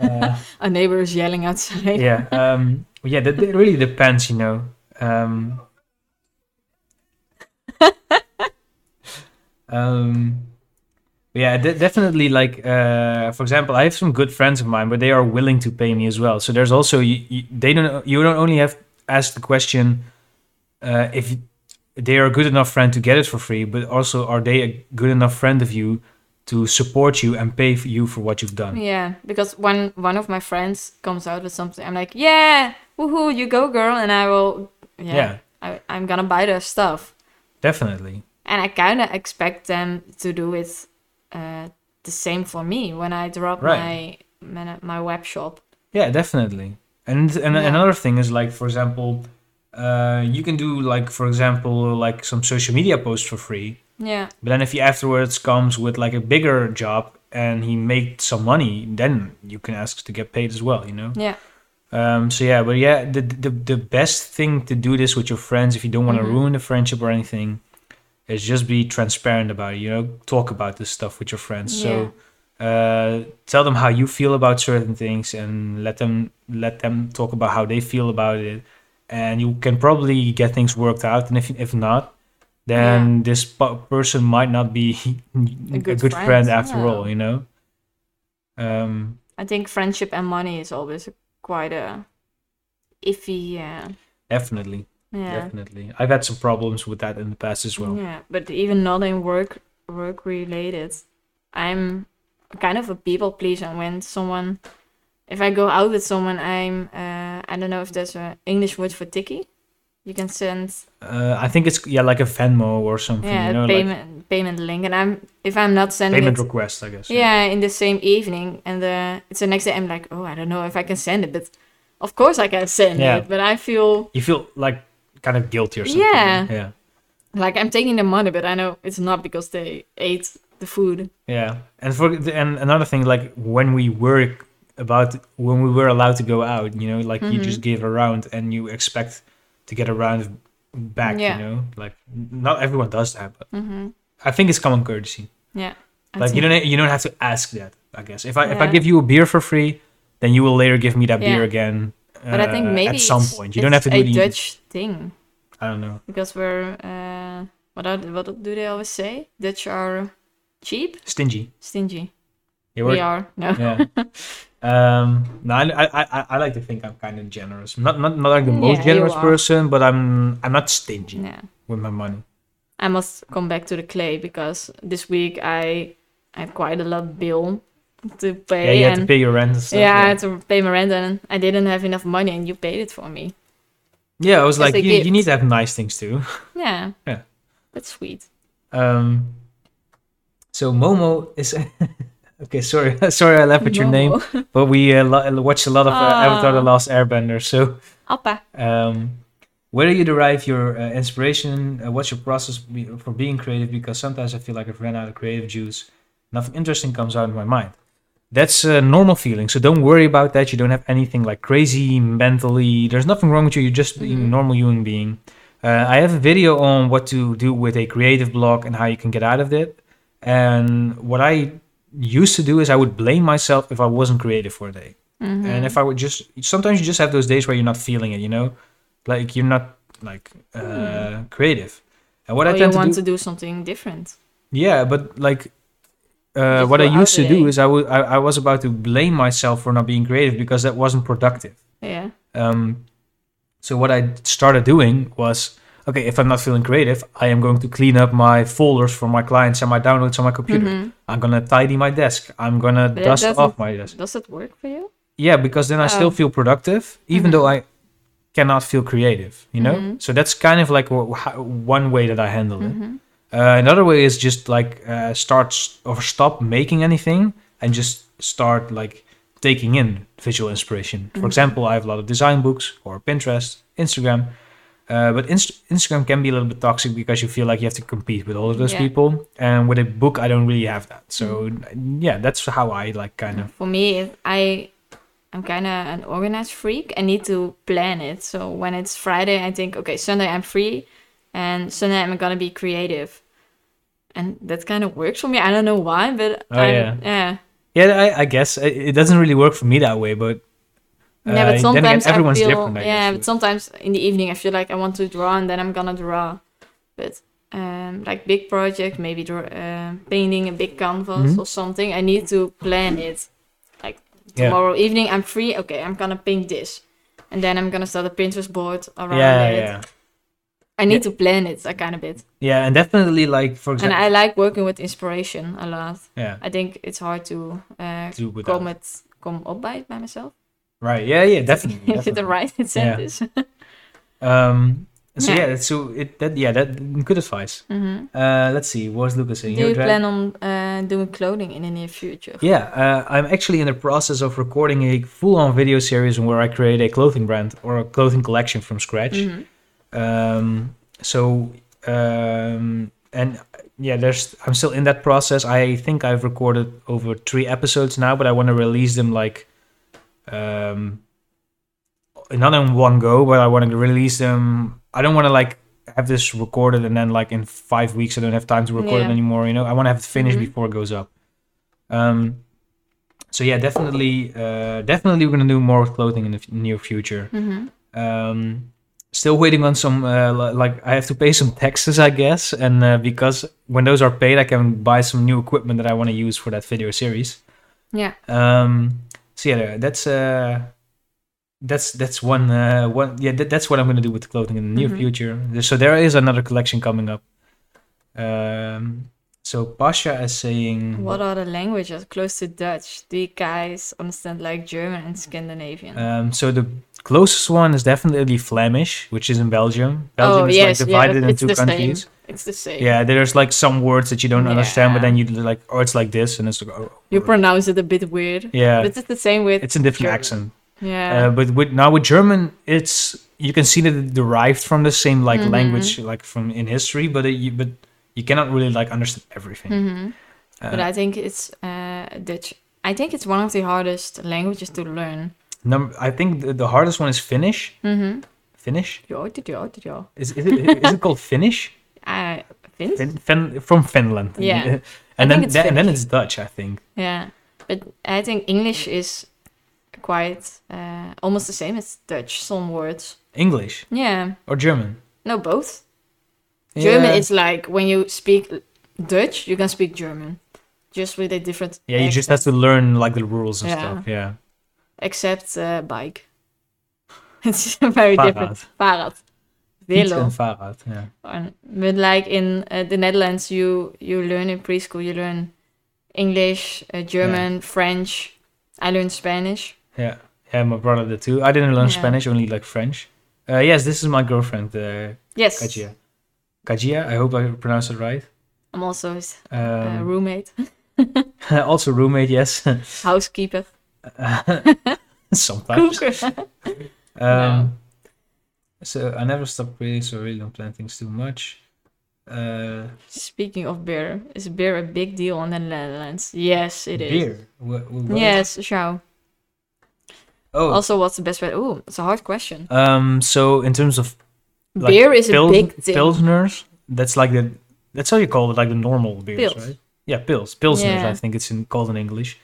Uh, Our neighbor is yelling outside. yeah. Um. Yeah. That, that really depends, you know. Um. um Yeah, de- definitely. Like, uh, for example, I have some good friends of mine, but they are willing to pay me as well. So there's also you, you, they don't. You don't only have asked the question uh, if you, they are a good enough friend to get it for free, but also are they a good enough friend of you to support you and pay for you for what you've done? Yeah, because when one of my friends comes out with something, I'm like, yeah, woohoo, you go, girl, and I will. Yeah, yeah. I, I'm gonna buy their stuff. Definitely. And I kind of expect them to do it. Uh, the same for me when I drop right. my, my my web shop. Yeah, definitely. And and yeah. another thing is like, for example, uh, you can do like, for example, like some social media posts for free. Yeah. But then if he afterwards comes with like a bigger job and he makes some money, then you can ask to get paid as well, you know? Yeah. Um. So yeah, but yeah, the the, the best thing to do this with your friends if you don't want to mm-hmm. ruin the friendship or anything. Is just be transparent about it, you know, talk about this stuff with your friends. Yeah. So uh, tell them how you feel about certain things and let them let them talk about how they feel about it. And you can probably get things worked out. And if if not, then yeah. this po- person might not be a good, a good friend, friend after yeah. all, you know. Um, I think friendship and money is always quite a iffy. Yeah. Definitely. Yeah. Definitely. I've had some problems with that in the past as well. Yeah, but even not in work work related. I'm kind of a people pleaser. When someone, if I go out with someone, I'm uh, I don't know if there's an English word for tikkie. You can send. Uh, I think it's yeah, like a Venmo or something. Yeah, you know, payment like, payment link, and I'm if I'm not sending payment it, request, I guess. Yeah, yeah, in the same evening, and the it's the next day. I'm like, oh, I don't know if I can send it, but of course I can send yeah. it. But I feel you feel like. Kind of guilty or something. Yeah. yeah. Like I'm taking the money, but I know it's not because they ate the food. Yeah. And for the, and another thing, like when we were about when we were allowed to go out, you know, like mm-hmm. you just give a round and you expect to get a round back, yeah. you know, like not everyone does that, but mm-hmm. I think it's common courtesy. Yeah. I like see. you don't you don't have to ask that, I guess. If I yeah. if I give you a beer for free, then you will later give me that yeah. beer again. But uh, I think maybe at some point you don't have to do a the Dutch thing. I don't know because we're uh, what are, what do they always say? Dutch are cheap, stingy, stingy. Yeah, we are no. Yeah. um, no, I, I I like to think I'm kind of generous. Not not not like the most yeah, generous person, but I'm I'm not stingy yeah. with my money. I must come back to the clay because this week I I have quite a lot of bill. To pay yeah, you had and, to pay your rent and stuff. Yeah, yeah, I had to pay my rent and I didn't have enough money and you paid it for me. Yeah, I was like, you, you need to have nice things too. Yeah. Yeah. That's sweet. Um. So Momo is... okay, sorry. sorry I laughed at your name. But we uh, lo- watched a lot of uh, Avatar The Last Airbender. So Hoppa. Um, where do you derive your uh, inspiration? Uh, what's your process be- for being creative? Because sometimes I feel like I've ran out of creative juice. Nothing interesting comes out of my mind. That's a normal feeling. So don't worry about that. You don't have anything like crazy mentally. There's nothing wrong with you. You're just being mm-hmm. a normal human being. Uh, I have a video on what to do with a creative block and how you can get out of it. And what I used to do is I would blame myself if I wasn't creative for a day. Mm-hmm. And if I would just, sometimes you just have those days where you're not feeling it, you know, like you're not like uh, mm. creative. And what or I tend you want to do, to do something different. Yeah, but like uh, what I used to do is I, w- I I was about to blame myself for not being creative because that wasn't productive. Yeah. Um. So what I started doing was, okay, if I'm not feeling creative, I am going to clean up my folders for my clients and my downloads on my computer. Mm-hmm. I'm going to tidy my desk. I'm going to dust off my desk. Does it work for you? Yeah, because then I um, still feel productive, even mm-hmm. though I cannot feel creative, you know? Mm-hmm. So that's kind of like w- w- one way that I handle it. Mm-hmm. Uh, another way is just like uh, start st- or stop making anything and just start like taking in visual inspiration. Mm-hmm. For example, I have a lot of design books or Pinterest, Instagram. Uh, but Inst- Instagram can be a little bit toxic because you feel like you have to compete with all of those yeah. people. And with a book, I don't really have that. So mm-hmm. yeah, that's how I like kind of... For me, I... I'm kind of an organized freak. I need to plan it. So when it's Friday, I think, okay, Sunday I'm free. And Sunday I'm going to be creative. And that kind of works for me. I don't know why, but... Oh, yeah. Yeah, yeah I, I guess. It doesn't really work for me that way, but... Uh, yeah, but sometimes then again, everyone's I feel... Different, I yeah, guess, but, but sometimes in the evening I feel like I want to draw and then I'm going to draw. But um, like big project, maybe draw, uh, painting a big canvas mm-hmm. or something, I need to plan it. Tomorrow yeah. evening, I'm free. Okay, I'm gonna paint this. And then I'm gonna start a Pinterest board around yeah, it. Yeah. I need yeah. to plan it a kind of bit. Yeah, and definitely like, for example... And I like working with inspiration a lot. Yeah. I think it's hard to uh, come, at, come up by it by myself. Right, yeah, yeah, definitely. If the right sentence. Yeah. um, so yeah, yeah so it, that, yeah, that good advice. Mm-hmm. Uh, let's see, what's Lucas saying? Do you, you plan on... Uh, doing clothing in the near future? Yeah, uh, I'm actually in the process of recording a full-on video series where I create a clothing brand or a clothing collection from scratch. Mm-hmm. Um, so, um, and yeah, there's I'm still in that process. I think I've recorded over three episodes now, but I want to release them like um, not in one go, but I want to release them. I don't want to like have this recorded and then like in five weeks I don't have time to record yeah. it anymore, you know. I want to have it finished mm-hmm. before it goes up. Um so yeah, definitely uh definitely we're gonna do more clothing in the f- near future. Mm-hmm. Um still waiting on some uh, l- like I have to pay some taxes, I guess, and uh, because when those are paid I can buy some new equipment that I want to use for that video series. Yeah. Um so yeah, that's uh That's that's one uh, one yeah that, that's what I'm gonna do with clothing in the near mm-hmm. future. So there is another collection coming up. Um, so Pasha is saying, what are the languages close to Dutch? Do you guys understand like German and Scandinavian? Um, so the closest one is definitely Flemish, which is in Belgium. Belgium oh, is yes, like divided yeah, into two countries. Same. It's the same. Yeah, there's like some words that you don't yeah. understand, but then you like, oh, it's like this, and it's like oh, you or, pronounce it a bit weird. Yeah, but it's the same with. It's a different German. Accent. Yeah, uh, but with now with German, it's you can see that it derived from the same like mm-hmm. language, like from in history, but it, you but you cannot really like understand everything. Mm-hmm. Uh, but I think it's uh, Dutch. I think it's one of the hardest languages to learn. Number, I think the, the hardest one is Finnish. Mm-hmm. Finnish. Yo, did yo, did yo. Is is it, is it called Finnish? Uh, Finnish. Fin, fin, from Finland. Yeah. And I then that, and then it's Dutch, I think. Yeah, but I think English is. Quite uh, almost the same as Dutch, some words. English? Yeah. Or German? No, both. Yeah. German is like when you speak Dutch, you can speak German. Just with a different Yeah, accent. You just have to learn like the rules and yeah. stuff, yeah. Except uh, bike. It's very Fahrrad. Different. Fahrrad. Velo. Fahrrad, yeah. And, but like in uh, the Netherlands, you, you learn in preschool, you learn English, uh, German, yeah. French. I learned Spanish. Yeah, yeah, my brother did too. I didn't learn yeah. Spanish, only like French. Uh, yes, this is my girlfriend, uh, yes. Kajia. Kajia, I hope I pronounced it right. I'm also his um, uh, roommate. Also roommate, yes. Housekeeper. Sometimes. um, no. So I never stop creating, so I really don't plan things too much. Uh, Speaking of beer, is beer a big deal in the Netherlands? Yes, it beer. is. Beer? What, what? Yes, ciao. Oh. Also, what's the best way? Oh, it's a hard question. Um, so in terms of like, beer is pil- a big thing. Pilsners, that's like the that's how you call it, like the normal beers, pils. right? Yeah, pils, pilsners. Yeah. I think it's in, called in English.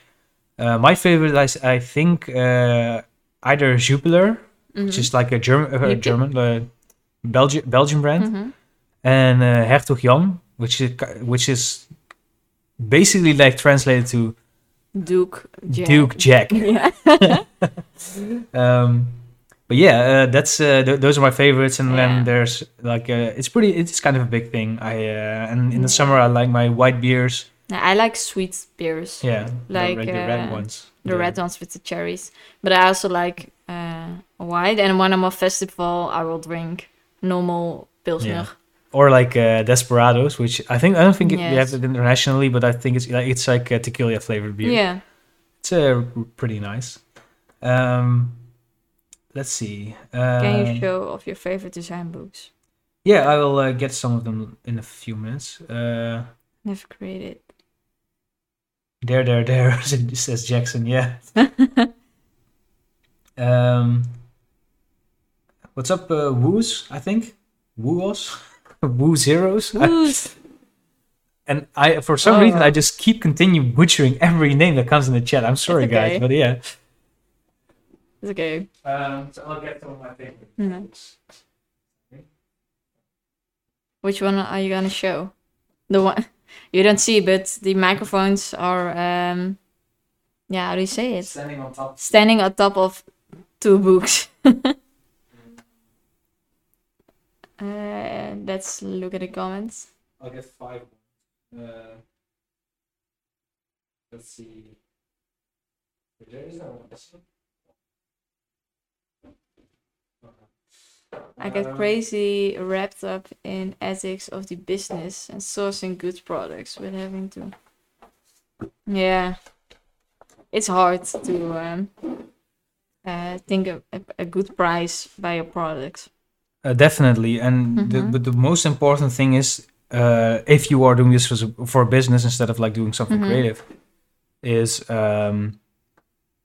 Uh, my favorite, I, I think, uh, either Jupiler, mm-hmm. which is like a German, uh, German, uh, Belgi- Belgian brand, mm-hmm. and uh, Hertog Jan, which is which is basically like translated to Duke Jack. Duke Jack. Yeah. um, but yeah, uh, that's uh, th- those are my favorites. And yeah. then there's like uh, it's pretty. It's kind of a big thing. I uh, and in the summer I like my white beers. I like sweet beers. Yeah, like the, the uh, red ones. The yeah. red ones with the cherries. But I also like uh, white. And when I'm a festival, I will drink normal pilsner. Yeah. Or like uh, Desperados, which I think I don't think we yes. have it internationally, but I think it's like it's like a tequila flavored beer. Yeah, it's uh, pretty nice. Um, let's see. Um, Can you show off your favorite design books? Yeah, I will uh, get some of them in a few minutes. Uh, I've created. There, there, there, says Jackson. Yeah. um, what's up, uh, Woos? I think Woos. Woo zeros. Woos. And I, for some oh. reason, I just keep continuing butchering every name that comes in the chat. I'm sorry, okay. guys, but yeah. It's okay. Um, so I'll get some of my favorites. Mm-hmm. Okay. Which one are you going to show? The one you don't see, but the microphones are, um, yeah, how do you say it? Standing on top. Standing on top of two books. Uh, let's look at the comments. I'll get five. Uh, let's see. There is no one. I get um, crazy wrapped up in ethics of the business and sourcing good products with having to. Yeah, it's hard to um, uh, think of a, a good price by your product. Uh, definitely, and mm-hmm. the, but the most important thing is uh, if you are doing this for for business instead of like doing something mm-hmm. creative, is um,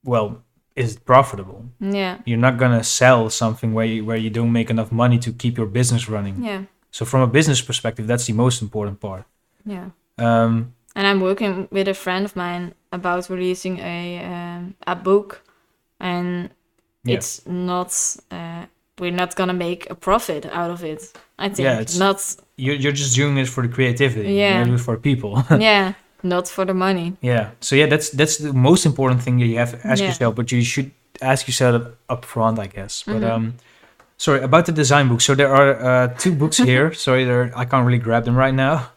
well, is it profitable? Yeah, you're not gonna sell something where you, where you don't make enough money to keep your business running. Yeah. So from a business perspective, that's the most important part. Yeah. Um. And I'm working with a friend of mine about releasing a um, a book, and yeah. it's not. Uh, We're not gonna make a profit out of it. I think yeah, it's, not. You're you're just doing it for the creativity. Yeah, you're doing it for people. yeah, not for the money. Yeah. So yeah, that's that's the most important thing that you have to ask yeah. yourself. But you should ask yourself up front, I guess. But mm-hmm. um, sorry about the design book. So there are uh, two books here. sorry, there I can't really grab them right now.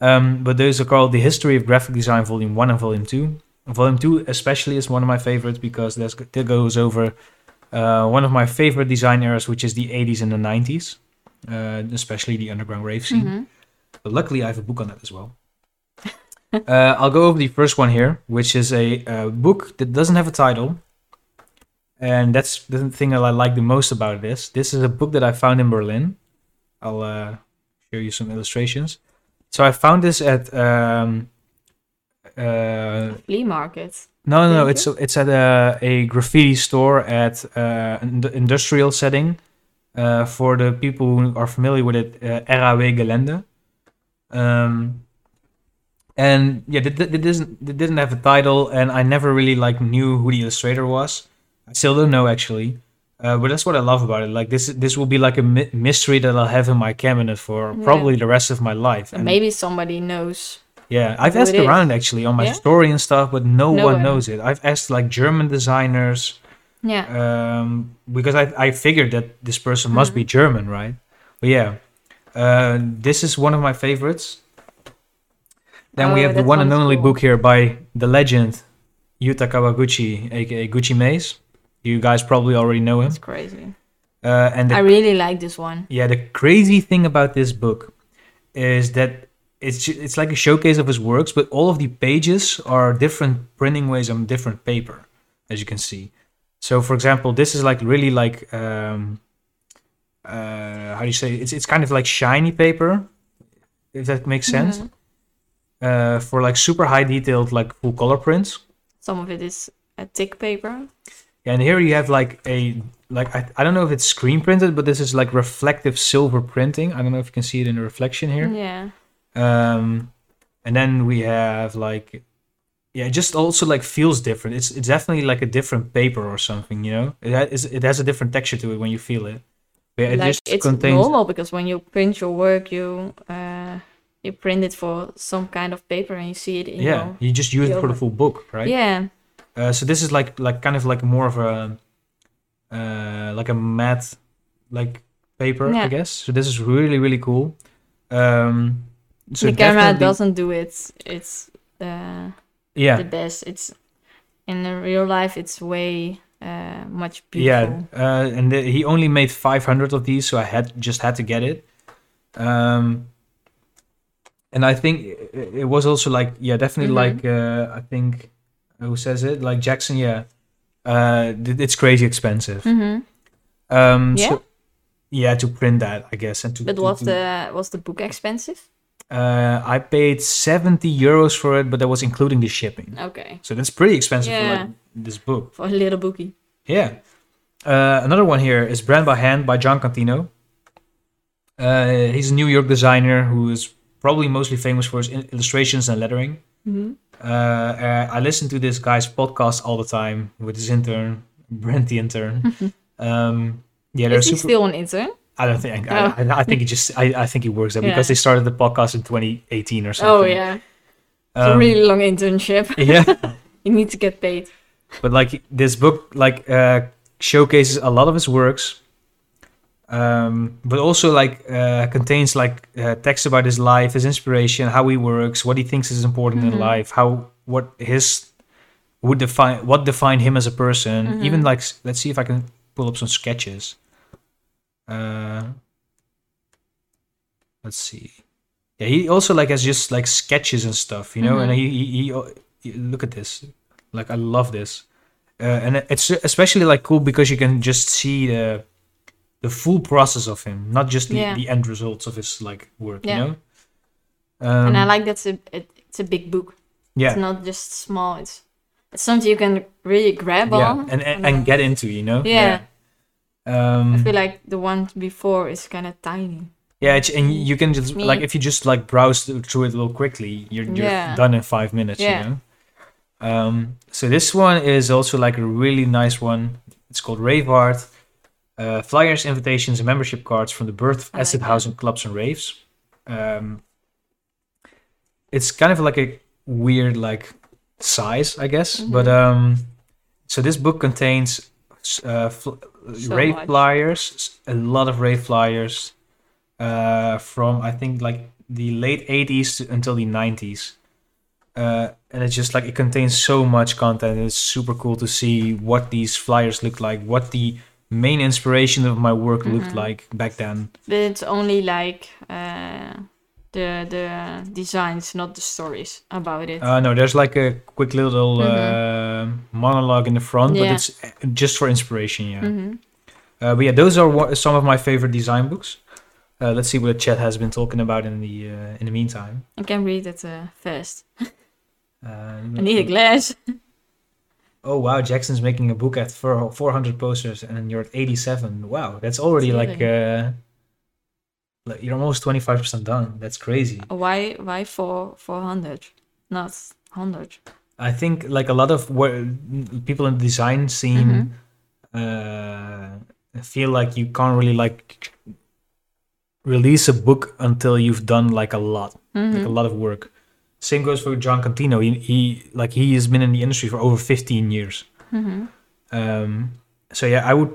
Um, but those are called The History of Graphic Design, Volume One and Volume Two. Volume Two especially is one of my favorites because that's that goes over. Uh, one of my favorite design eras, which is the eighties and the nineties, uh, especially the underground rave scene. Mm-hmm. But luckily, I have a book on that as well. uh, I'll go over the first one here, which is a uh, book that doesn't have a title. And that's the thing that I like the most about this. This is a book that I found in Berlin. I'll uh, show you some illustrations. So I found this at... Um, uh, flea markets. No, no, no, it's it's at a, a graffiti store at uh, an industrial setting. Uh, for the people who are familiar with it, uh, R A W Gelände. Um, and yeah, it didn't didn't have a title, and I never really like knew who the illustrator was. I still don't know actually, uh, but that's what I love about it. Like this, this will be like a mi- mystery that I'll have in my cabinet for yeah. probably the rest of my life. So and maybe somebody knows. Yeah, I've asked around actually on my yeah? story and stuff, but no, no one, one knows it. I've asked like German designers, yeah, um, because I I figured that this person mm-hmm. must be German, right? But yeah, uh, this is one of my favorites. Then oh, we have the one and only cool. book here by the legend Yuta Kawaguchi, aka Gucci Maze. You guys probably already know him. It's crazy. Uh, and the, I really like this one. Yeah, the crazy thing about this book is that. It's it's like a showcase of his works, but all of the pages are different printing ways on different paper, as you can see. So, for example, this is like really like um, uh, how do you say, it's it's kind of like shiny paper, if that makes sense, mm-hmm. uh, for like super high detailed, like full color prints. Some of it is a thick paper. Yeah, and here you have like a, like I, I don't know if it's screen printed, but this is like reflective silver printing. I don't know if you can see it in the reflection here. Yeah. Um, and then we have like, yeah, it just also like feels different. It's it's definitely like a different paper or something, you know? It has, it has a different texture to it when you feel it. It like just it's contains... normal, because when you print your work, you uh, you print it for some kind of paper and you see it in yeah, your... Yeah, you just use it for the full book, right? Yeah. Uh, so this is like like kind of like more of a uh, like a matte like paper, yeah. I guess. So this is really really cool. Um, so the camera definitely... doesn't do it. It's uh, yeah the best. It's in the real life. It's way uh, much beautiful. Yeah, uh, and the, he only made five hundred of these, so I had just had to get it. Um, and I think it, it was also like yeah definitely mm-hmm. like uh, I think. Who says it? Like Jackson, yeah. Uh, it's crazy expensive. Mm-hmm. Um, yeah. So, yeah, to print that, I guess. And to, but was to, the was the book expensive? Uh, I paid seventy euros for it, but that was including the shipping. Okay. So that's pretty expensive yeah. for like, this book. For a little bookie. Yeah. Uh, another one here is Brand by Hand by John Cantino. Uh, he's a New York designer who is probably mostly famous for his illustrations and lettering. Mm-hmm. Uh, uh, I listen to this guy's podcast all the time with his intern, Brent the intern. um, yeah, is he super... still an intern? I don't think. I, oh. I, I think he just. I, I think he works there yeah. because they started the podcast in twenty eighteen or something. Oh yeah, um, it's a really long internship. Yeah, you need to get paid. But like this book, like uh, showcases a lot of his works. Um, but also like uh, contains like uh, text about his life, his inspiration, how he works, what he thinks is important mm-hmm. in life, how what his would define what defined him as a person. Mm-hmm. Even like let's see if I can pull up some sketches. Uh, let's see. Yeah, he also like has just like sketches and stuff, you know. Mm-hmm. And he, he, he look at this. Like I love this, uh, and it's especially like cool because you can just see the. The full process of him, not just the, yeah. the end results of his like work, yeah. you know. Um, and I like that's a it, it's a big book. Yeah, it's not just small. It's it's something you can really grab yeah. on and and, and get into, you know. Yeah. yeah. Um, I feel like the one before is kind of tiny. Yeah, it's, and you can just Me. like if you just like browse through it a little quickly, you're you're yeah. done in five minutes, yeah. you know. Um, so this one is also like a really nice one. It's called Rave Art. Uh, flyers, invitations, and membership cards from the birth of acid like housing clubs and raves. Um, it's kind of like a weird like size, I guess. Mm-hmm. But um, so this book contains uh, fl- so rave much. flyers, a lot of rave flyers uh, from I think like the late eighties to, until the nineties. Uh, and it's just like it contains so much content. It's super cool to see what these flyers look like, what the main inspiration of my work looked mm-hmm. like back then. But it's only like uh, the the designs, not the stories about it. Uh, no, there's like a quick little mm-hmm. uh, monologue in the front, yeah. but it's just for inspiration, yeah. Mm-hmm. Uh, but yeah, those are wa- some of my favorite design books. Uh, let's see what the chat has been talking about in the uh, in the meantime. I can read it uh, fast. uh, I need a glass. Oh wow, Jackson's making a book at four hundred posters and you're at eighty-seven. Wow, that's already that's like, uh, like you're almost twenty-five percent done. That's crazy. Why why for four hundred, not one hundred? I think like a lot of people in the design scene mm-hmm. uh, feel like you can't really like release a book until you've done like a lot, mm-hmm. like a lot of work. Same goes for John Cantino. He, he like he has been in the industry for over fifteen years. Mm-hmm. Um, so yeah, I would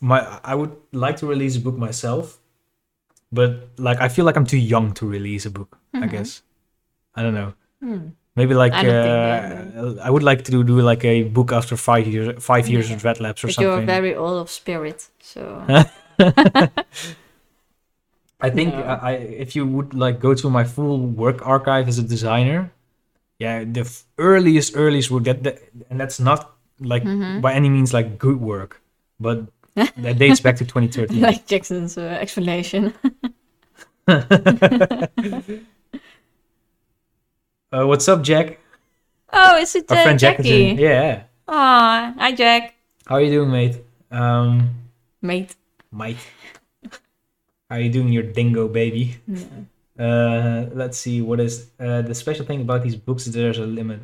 my I would like to release a book myself, but like I feel like I'm too young to release a book. Mm-hmm. I guess I don't know. Mm. Maybe like I, uh, I would like to do, do like a book after five years five yeah. years of Dread Labs or but something. You're very old of spirit, so. I think no. I, I if you would like go to my full work archive as a designer, yeah, the f- earliest earliest would get that, and that's not like mm-hmm. by any means like good work, but That dates back to twenty thirteen. Like Jackson's uh, explanation. uh, what's up, Jack? Oh, is it Our uh, friend Jackie? Jack is in. Yeah. Aw, hi, Jack. How are you doing, mate? Um, mate. Mate. How are you doing, your dingo baby? Yeah. Uh, let's see, what is uh, the special thing about these books is there's a limit.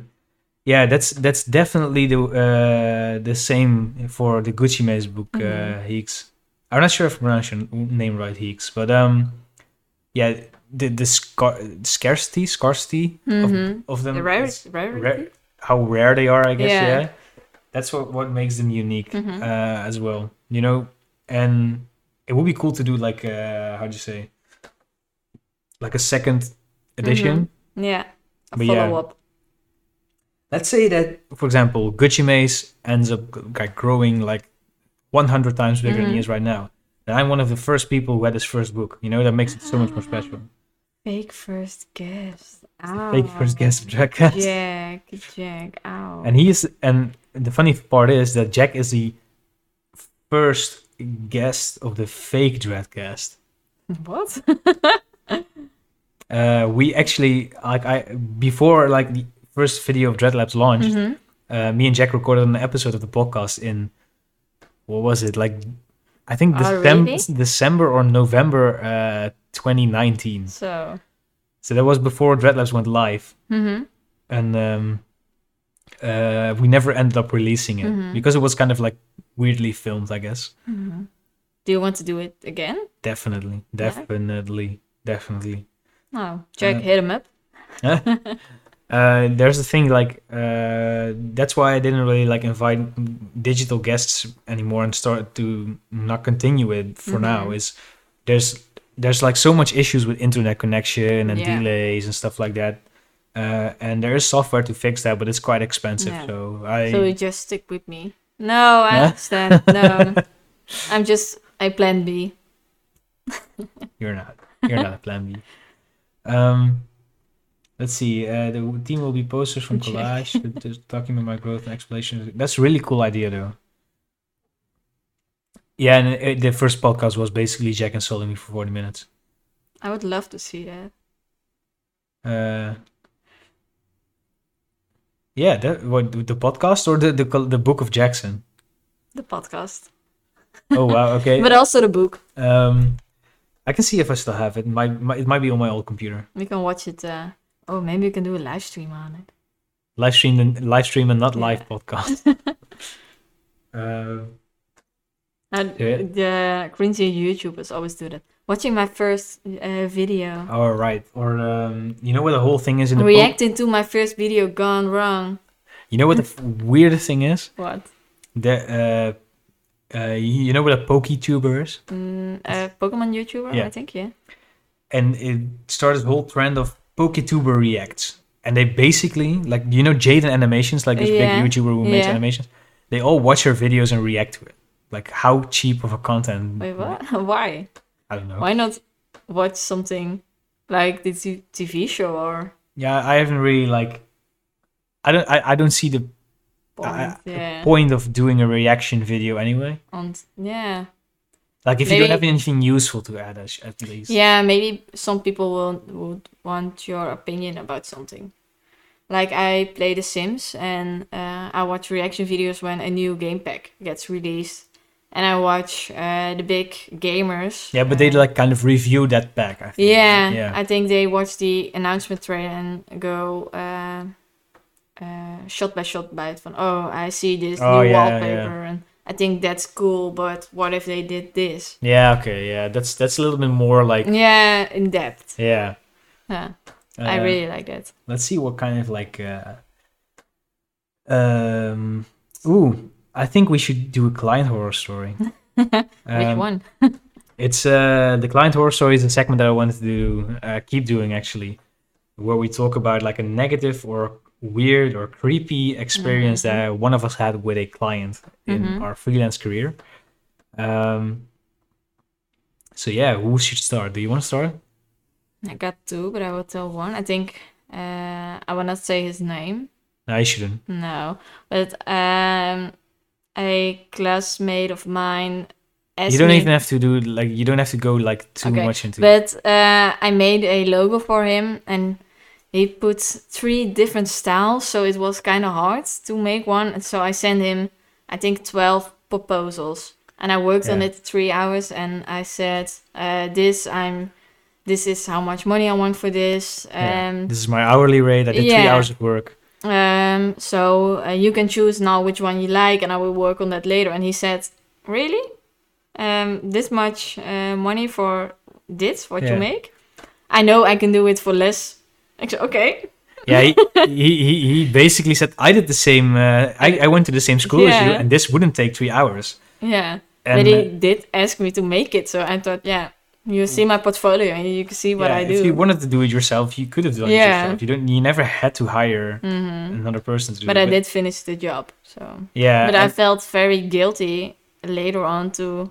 Yeah, that's that's definitely the uh, the same for the Gucci Maze book, mm-hmm. uh, Heeks. I'm not sure if I pronounced your name right, Heeks, but um, yeah, the the scar- scarcity scarcity mm-hmm. of, of them, the rare, rare, rare, how rare they are, I guess. Yeah, yeah. That's what, what makes them unique mm-hmm. uh, as well, you know. And it would be cool to do like uh, how do you say, like a second edition, mm-hmm. yeah, a but follow yeah, up. Let's say that, for example, Gucci Maze ends up like growing like one hundred times bigger mm-hmm. than he is right now. And I'm one of the first people who had his first book. You know, that makes it so much more special. Fake first guess. Ow. Fake first guess of Jack. Jack, Jack, ow. And he is, and the funny part is that Jack is the first guest of the fake Dreadcast. What? uh, we actually, like, I before, like, the first video of Dread Labs launched, mm-hmm. uh, me and Jack recorded an episode of the podcast in, what was it, like, I think Decem- December or November uh, twenty nineteen. So so that was before Dread Labs went live. Mm-hmm. And um, uh, we never ended up releasing it mm-hmm. because it was kind of like weirdly filmed, I guess. Mm-hmm. Do you want to do it again? Definitely, definitely, yeah. definitely. Oh, Jack, uh, hit him up. Huh? Uh, there's a thing like uh, that's why I didn't really like invite digital guests anymore and start to not continue it for mm-hmm. now. Is there's there's like so much issues with internet connection and yeah. delays and stuff like that, uh, and there is software to fix that, but it's quite expensive. Yeah. So I so you just stick with me. No, I huh? understand. No, I'm just a plan B. You're not. You're not a plan B. Um. Let's see. Uh, the team will be posters from collage, talking about my growth and explanation. That's a really cool idea, though. Yeah, and it, the first podcast was basically Jack and Sol and me for forty minutes. I would love to see that. Uh, yeah, that, what the podcast or the, the the book of Jackson? The podcast. Oh wow! Okay. But also the book. Um, I can see if I still have it. Might, might it might be on my old computer. We can watch it. Uh... Oh, maybe you can do a live stream on it. Live stream and, live stream and not yeah. live podcast. uh, and yeah. The cringy YouTubers always do that. Watching my first uh, video. Oh, right. Or, um, you know what the whole thing is in the Reacting po- to my first video gone wrong. You know what the f- weirdest thing is? What? The, uh, uh, you know what a PokeTuber is? Mm, a Pokemon YouTuber, yeah. I think, yeah. And it started the whole trend of PokeTuber reacts, and they basically, like, you know, Jaden Animations, like this yeah. big YouTuber who yeah. makes animations, they all watch her videos and react to it. Like, how cheap of a content. Wait, what? Why? I don't know. Why not watch something like the t- TV show or? Yeah, I haven't really like. I don't. I, I don't see the point, uh, yeah. point of doing a reaction video anyway. And yeah. Like, if maybe, you don't have anything useful to add, at least. Yeah, maybe some people will would want your opinion about something. Like, I play The Sims, and uh, I watch reaction videos when a new game pack gets released. And I watch uh, the big gamers. Yeah, but uh, they, like, kind of review that pack, I think. Yeah, yeah. I think they watch the announcement trailer and go uh, uh, shot by shot by it. From, oh, I see this oh, new yeah, wallpaper yeah. and... I think that's cool, but what if they did this? Yeah, okay, yeah, that's that's a little bit more like yeah, in depth. Yeah, yeah, uh, I really like that. Let's see what kind of like. Uh, um, ooh, I think we should do a client horror story. Which um, one? It's uh the client horror story is a segment that I wanted to do, uh, keep doing actually, where we talk about like a negative or weird or creepy experience mm-hmm. that one of us had with a client in mm-hmm. our freelance career. Um, so yeah, who should start? Do you want to start? I got two, but I will tell one. I think uh, I will not say his name. No, I shouldn't. No, but um, a classmate of mine As you don't me. even have to do like you don't have to go like too okay. much into but, it. But uh, I made a logo for him, and he put three different styles, so it was kind of hard to make one. And so I sent him, I think, twelve proposals, and I worked yeah. on it three hours. And I said, uh, "This I'm, this is how much money I want for this. Um, yeah. This is my hourly rate. I did yeah. three hours of work. Um, so uh, you can choose now which one you like, and I will work on that later." And he said, "Really? Um, this much uh, money for this, what yeah. you make? I know I can do it for less." I said, okay. Yeah, he, he he basically said, I did the same, uh, I, I went to the same school yeah. as you, and this wouldn't take three hours. Yeah, and but he uh, did ask me to make it, so I thought, yeah, you see my portfolio, you can see what yeah, I do. If you wanted to do it yourself, you could have done yeah. it yourself. You don't. You never had to hire mm-hmm. another person to do but it. But I did finish the job, so. Yeah. But I felt very guilty later on to...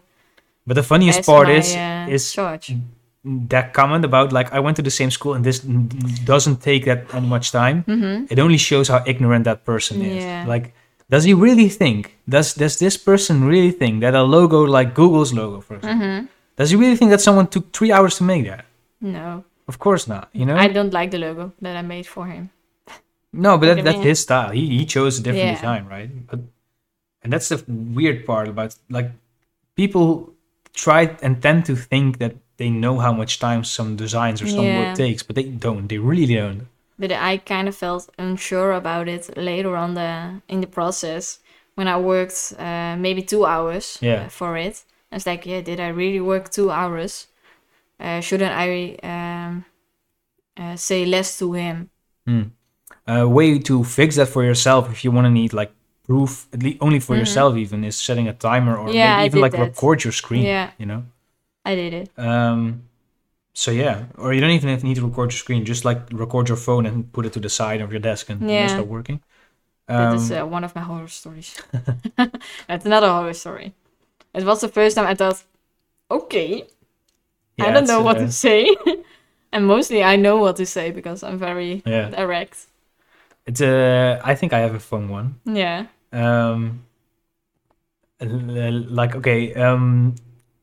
But the funniest part my, is uh, is George. that comment about like, I went to the same school and this doesn't take that much time. Mm-hmm. It only shows how ignorant that person yeah. is. Like, does he really think, does does this person really think that a logo like Google's logo, for example, mm-hmm. does he really think that someone took three hours to make that? No. Of course not, you know? I don't like the logo that I made for him. No, but that, that's his style. He, he chose a different yeah. design, right? But, and that's the weird part about like people... try and tend to think that they know how much time some designs or some yeah. work takes, but they don't. They really don't. But I kind of felt unsure about it later on the in the process when I worked uh, maybe two hours yeah. uh, for it. I was like, yeah, did I really work two hours? Uh, shouldn't I um, uh, say less to him? Mm. A way to fix that for yourself if you want to need like proof, at least only for mm-hmm. yourself even, is setting a timer or yeah, maybe even like that. record your screen, yeah. you know? I did it. Um, so yeah, or you don't even have, need to record your screen, just like record your phone and put it to the side of your desk and yeah. it'll start working. Um, that is uh, one of my horror stories. That's another horror story. It was the first time I thought, okay, yeah, I don't know uh, what to say. And mostly I know what to say because I'm very yeah. direct. It's a, I think I have a fun one. Yeah. Um, like, okay, um,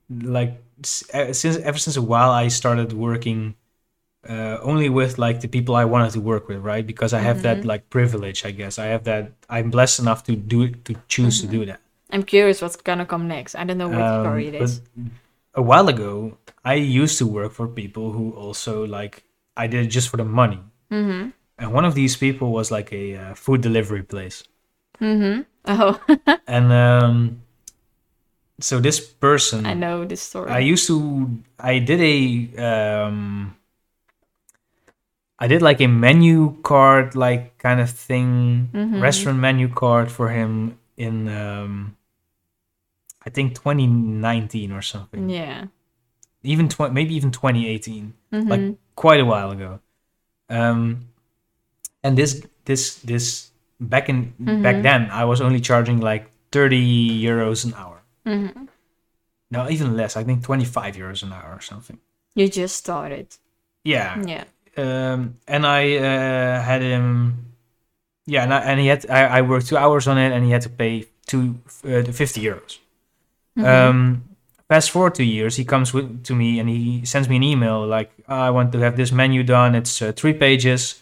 like since ever since a while I started working uh, only with like the people I wanted to work with, right? Because I have mm-hmm. that like privilege, I guess. I have that, I'm blessed enough to do it, to choose mm-hmm. to do that. I'm curious what's gonna come next. I don't know what um, story it is. A while ago, I used to work for people who also like, I did it just for the money. Mm-hmm. And one of these people was like a uh, food delivery place. Mm-hmm. Oh. And um, so this person... I know this story. I used to... I did a... Um, I did like a menu card, like kind of thing. Mm-hmm. Restaurant menu card for him in... Um, I think twenty nineteen or something. Yeah. Even tw- Maybe even twenty eighteen. Mm-hmm. Like quite a while ago. Um... And this, this, this back in mm-hmm. back then, I was only charging like thirty euros an hour. Mm-hmm. No, even less. I think twenty-five euros an hour or something. You just started. Yeah. Yeah. Um, and I uh, had him. Yeah, and I, and he had. I, I worked two hours on it, and he had to pay two uh, fifty euros. Mm-hmm. Um, fast forward two years, he comes with, to me, and he sends me an email like, oh, "I want to have this menu done. It's uh, three pages."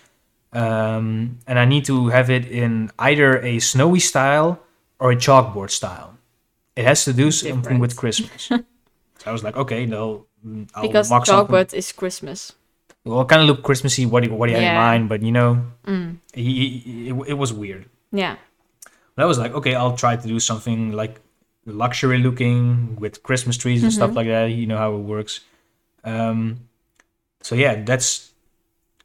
Um, and I need to have it in either a snowy style or a chalkboard style. It has to do something Different. with Christmas. So I was like, okay, no, I'll because mock something. Because chalkboard is Christmas. Well, it kind of looked Christmassy, what he, what he yeah. had in mind, but you know, mm. he, he, it, it was weird. Yeah. But I was like, okay, I'll try to do something like luxury looking with Christmas trees and mm-hmm. stuff like that. You know how it works. Um, so yeah, that's...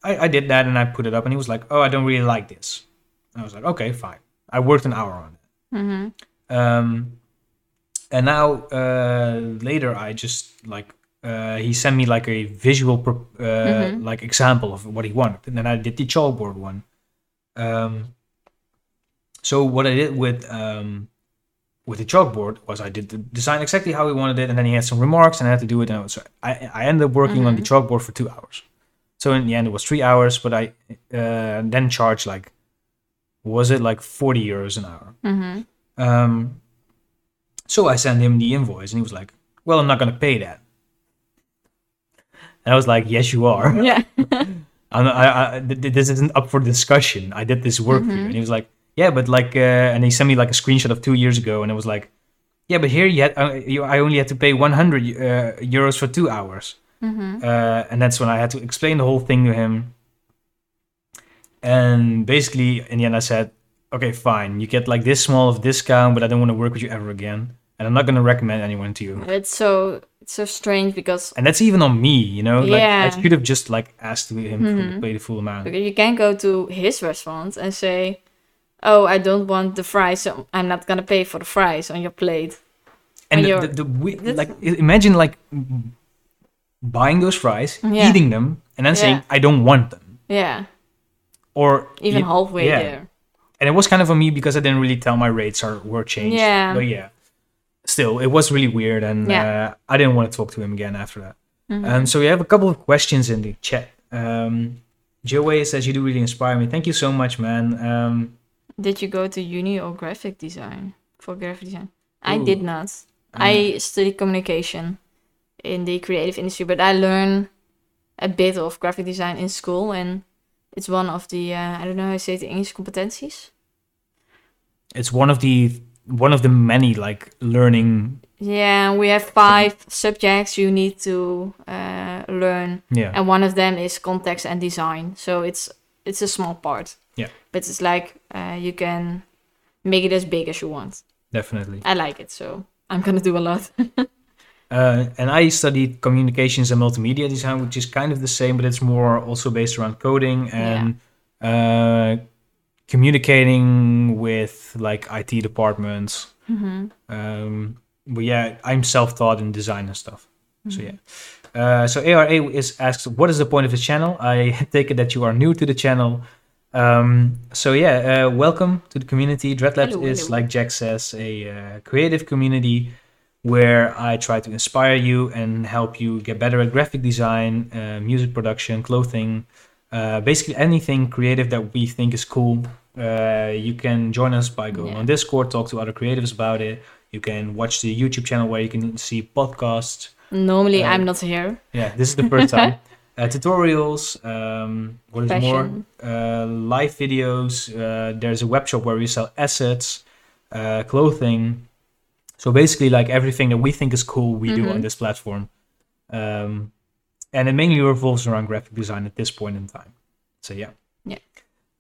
I, I did that and I put it up and he was like, oh, I don't really like this. And I was like, okay, fine. I worked an hour on it. Mm-hmm. Um, and now uh, later I just like, uh, he sent me like a visual uh, mm-hmm. like example of what he wanted. And then I did the chalkboard one. Um, so what I did with um, with the chalkboard was I did the design exactly how he wanted it. And then he had some remarks and I had to do it. And so I, I ended up working mm-hmm. on the chalkboard for two hours. So in the end, it was three hours, but I uh, then charged like, was it like forty euros an hour? Mm-hmm. Um, so I sent him the invoice and he was like, well, I'm not going to pay that. And I was like, yes, you are. Yeah. I'm, I, I, this isn't up for discussion. I did this work mm-hmm. for you. And he was like, yeah, but like, uh, and he sent me like a screenshot of two years ago. And it was like, yeah, but here you had, uh, you, I only had to pay one hundred uh, euros for two hours. Mm-hmm. Uh, and that's when I had to explain the whole thing to him. And basically, in the end, I said, okay, fine. You get like this small of discount, but I don't want to work with you ever again. And I'm not going to recommend anyone to you. It's so it's so strange because... And that's even on me, you know? Yeah. Like, I should have just like asked him mm-hmm. to pay the full amount. Because you can go to his restaurant and say, oh, I don't want the fries, so I'm not going to pay for the fries on your plate. And the, the, the we, like, imagine like buying those fries, yeah. eating them, and then yeah. saying, I don't want them. Yeah. Or... Even you, halfway yeah. there. And it was kind of on me because I didn't really tell my rates are were changed. Yeah. But yeah. Still, it was really weird, and yeah. uh, I didn't want to talk to him again after that. Mm-hmm. Um, so we have a couple of questions in the chat. Um, Joey says, you do really inspire me. Thank you so much, man. Um, did you go to uni or graphic design? For graphic design? Ooh. I did not. Um, I studied communication in the creative industry, but I learned a bit of graphic design in school, and it's one of the, uh, I don't know how to say it, the English competencies? It's one of the... one of the many like learning yeah we have five thing. subjects you need to uh learn yeah and one of them is context and design, so it's it's a small part yeah but it's like uh you can make it as big as you want. Definitely I like it, so I'm gonna do a lot. uh and I studied communications and multimedia design, which is kind of the same, but it's more also based around coding and yeah. uh communicating with like I T departments. Mm-hmm. Um, but yeah, I'm self-taught in design and stuff. Mm-hmm. So yeah. Uh, so A R A is asked, what is the point of the channel? I take it that you are new to the channel. Um, so yeah, uh, welcome to the community. Dread Labs hello, is, hello. like Jack says, a uh, creative community where I try to inspire you and help you get better at graphic design, uh, music production, clothing, Uh, basically anything creative that we think is cool. Uh, you can join us by going yeah. on Discord, talk to other creatives about it. You can watch the YouTube channel where you can see podcasts. Normally uh, I'm not here. Yeah, this is the first time. Uh, tutorials, um, what is more? Uh, live videos. Uh, there's a web shop where we sell assets, uh, clothing. So basically like everything that we think is cool, we mm-hmm. do on this platform. Um, And it mainly revolves around graphic design at this point in time. So yeah. Yeah.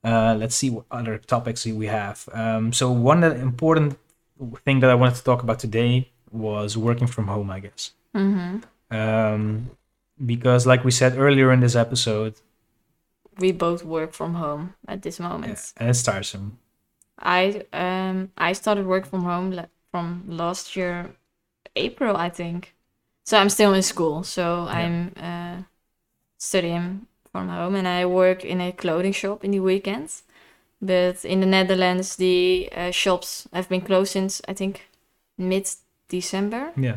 Uh, let's see what other topics we have. Um, so one important thing that I wanted to talk about today was working from home, I guess. Mm-hmm. Um, because like we said earlier in this episode. We both work from home at this moment. Yeah, and it's tiresome. I, um, I started work from home le- from last year, April, I think. So I'm still in school, so yeah. I'm uh, studying from home, and I work in a clothing shop in the weekends. But in the Netherlands, the uh, shops have been closed since, I think, mid-December. Yeah.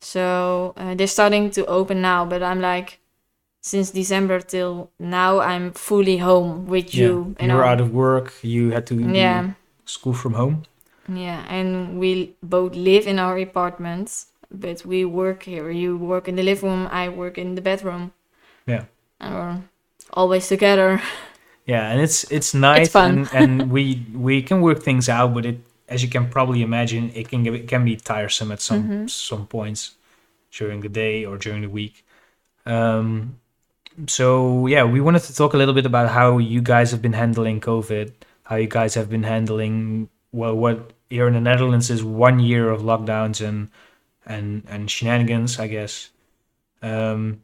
So uh, they're starting to open now, but I'm like, since December till now, I'm fully home with yeah. you. You were out of work, you had to yeah. do school from home. Yeah, and we both live in our apartments. But we work here. You work in the living room. I work in the bedroom. Yeah. And we're always together. Yeah, and it's it's nice. It's fun. and, and we we can work things out, but it, as you can probably imagine, it can it can be tiresome at some mm-hmm. some points during the day or during the week. Um. So yeah, we wanted to talk a little bit about how you guys have been handling COVID, how you guys have been handling well what here in the Netherlands is one year of lockdowns and. and and shenanigans, I guess. Um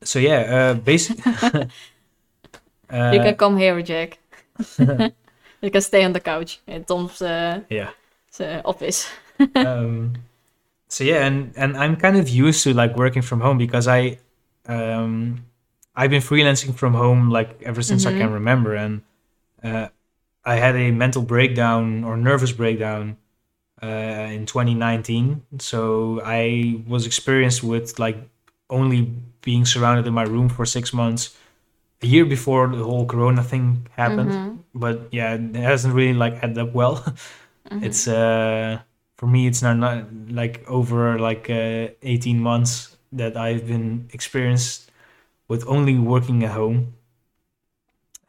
so yeah uh basically uh, you can come here, Jack. You can stay on the couch in Tom's uh yeah uh, office. um so yeah and and I'm kind of used to like working from home because I um I've been freelancing from home like ever since mm-hmm. I can remember, and uh I had a mental breakdown or nervous breakdown Uh, in twenty nineteen, so I was experienced with like only being surrounded in my room for six months, a year before the whole Corona thing happened. Mm-hmm. But yeah, it hasn't really like ended up well. Mm-hmm. It's uh, for me, it's not, not like over like uh, eighteen months that I've been experienced with only working at home.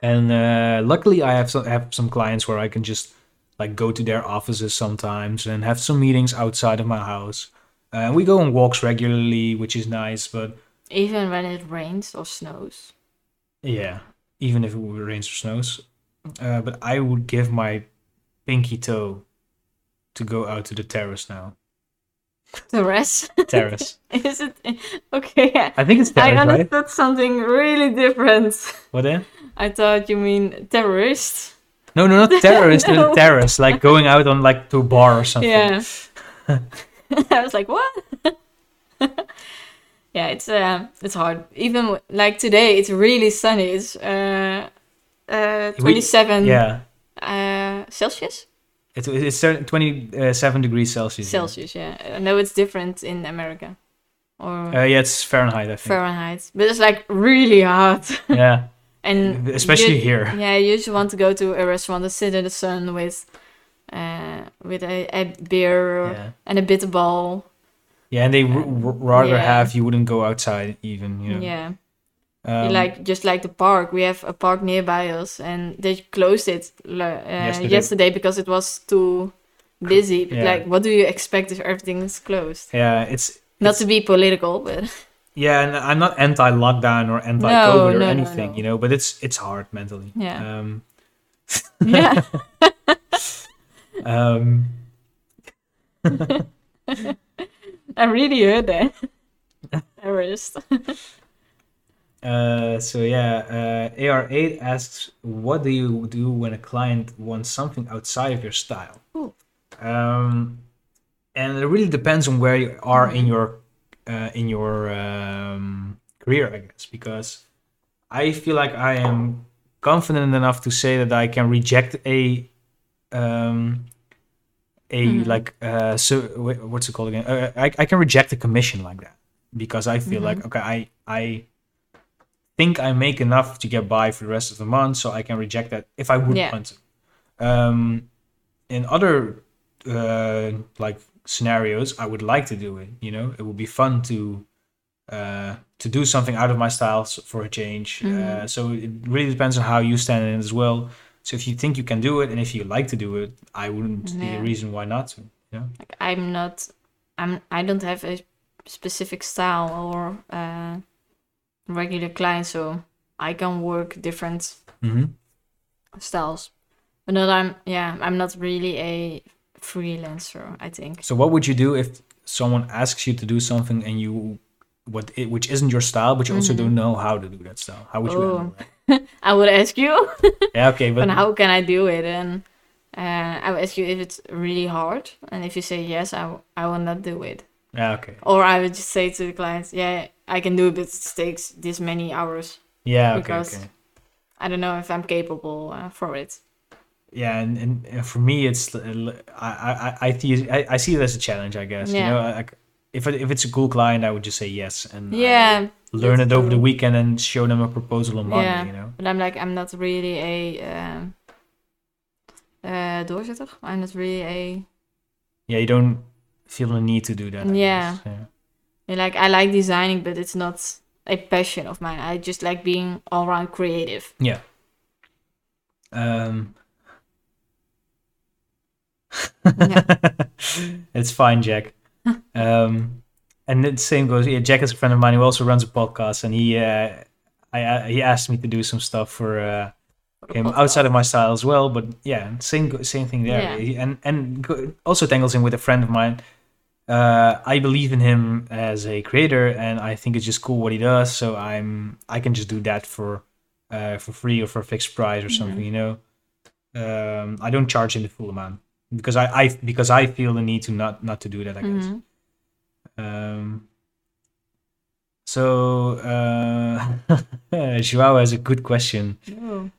And uh, luckily, I have some, have some clients where I can just like go to their offices sometimes and have some meetings outside of my house. Uh, we go on walks regularly, which is nice, but... Even when it rains or snows. Yeah, even if it rains or snows. Uh, but I would give my pinky toe to go out to the terrace now. The rest? Terrace. Is it? Okay. I think it's terrace, I understood right? Something really different. What then? I thought you mean terrorist. No, no, not terrorist, no. But terrace. Like going out on like to a bar or something. Yeah. I was like, what? Yeah, it's uh, it's hard. Even like today, it's really sunny. It's uh, uh, twenty-seven we, yeah. uh, Celsius. It, it's twenty-seven degrees Celsius. Celsius, yeah. yeah. I know it's different in America. Or uh, yeah, it's Fahrenheit, I think. Fahrenheit. But it's like really hot. Yeah. And especially you, here. Yeah, you just want to go to a restaurant and sit in the sun with uh, with a, a beer yeah. and a bitter ball. Yeah, and they r- r- rather yeah. have you wouldn't go outside even, you know. Yeah. Um, like just like the park, we have a park nearby us, and they closed it uh, yesterday. yesterday because it was too busy. Yeah. Like, what do you expect if everything is closed? Yeah, it's not it's, to be political, but yeah, and I'm not anti-lockdown or anti-COVID no, or no, anything, no, no. you know. But it's it's hard mentally. Yeah. Um, yeah. um. I really heard that. Erased. Uh, so yeah, uh, A R eight asks, what do you do when a client wants something outside of your style? Ooh. Um, and it really depends on where you are in your uh, in your um, career, I guess, because I feel like I am confident enough to say that I can reject a um, a mm-hmm. like uh, so what's it called again? Uh, I I can reject a commission like that because I feel mm-hmm. like okay, I I. think I make enough to get by for the rest of the month, so I can reject that if I would yeah. want to. Um, in other uh, like scenarios, I would like to do it. You know, it would be fun to uh, to do something out of my style for a change. Mm-hmm. Uh, so it really depends on how you stand in it as well. So if you think you can do it and if you like to do it, I wouldn't yeah. see a reason why not to. You know? Like I'm not. I'm. I don't have a specific style or. Uh... regular clients, so I can work different mm-hmm. styles, but not I'm yeah I'm not really a freelancer, I think. So what would you do if someone asks you to do something and you what it, which isn't your style, but you also mm-hmm. don't know how to do that style? How would you handle that? I would ask you. Yeah, okay, but and how can I do it? And uh, I would ask you if it's really hard, and if you say yes, I w- I will not do it. Yeah, okay. Or I would just say to the clients, yeah, I can do it, but it takes this many hours. Yeah, okay, because okay. I don't know if I'm capable uh, for it. Yeah, and, and, and for me, it's I I I see I, I see it as a challenge, I guess. Yeah. You know, like if it, if it's a cool client, I would just say yes and yeah, learn it over cool. the weekend and show them a proposal on Monday. Yeah. You know, but I'm like I'm not really a um, uh, doorzitter. I'm not really a. Yeah, you don't. Feel the need to do that. Yeah. yeah. Like I like designing, but it's not a passion of mine. I just like being all around creative. Yeah. Um yeah. It's fine, Jack. um and the same goes yeah, Jack is a friend of mine who also runs a podcast, and he uh I uh, he asked me to do some stuff for uh him outside of my style as well, but yeah, same same thing there. Yeah. And and also tangles in with a friend of mine. Uh, I believe in him as a creator, and I think it's just cool what he does. So I'm I can just do that for uh, for free or for a fixed price or something. Mm-hmm. You know, um, I don't charge him the full amount because I, I because I feel the need to not not to do that. I guess. Mm-hmm. Um, so uh, Joao has a good question. Ooh.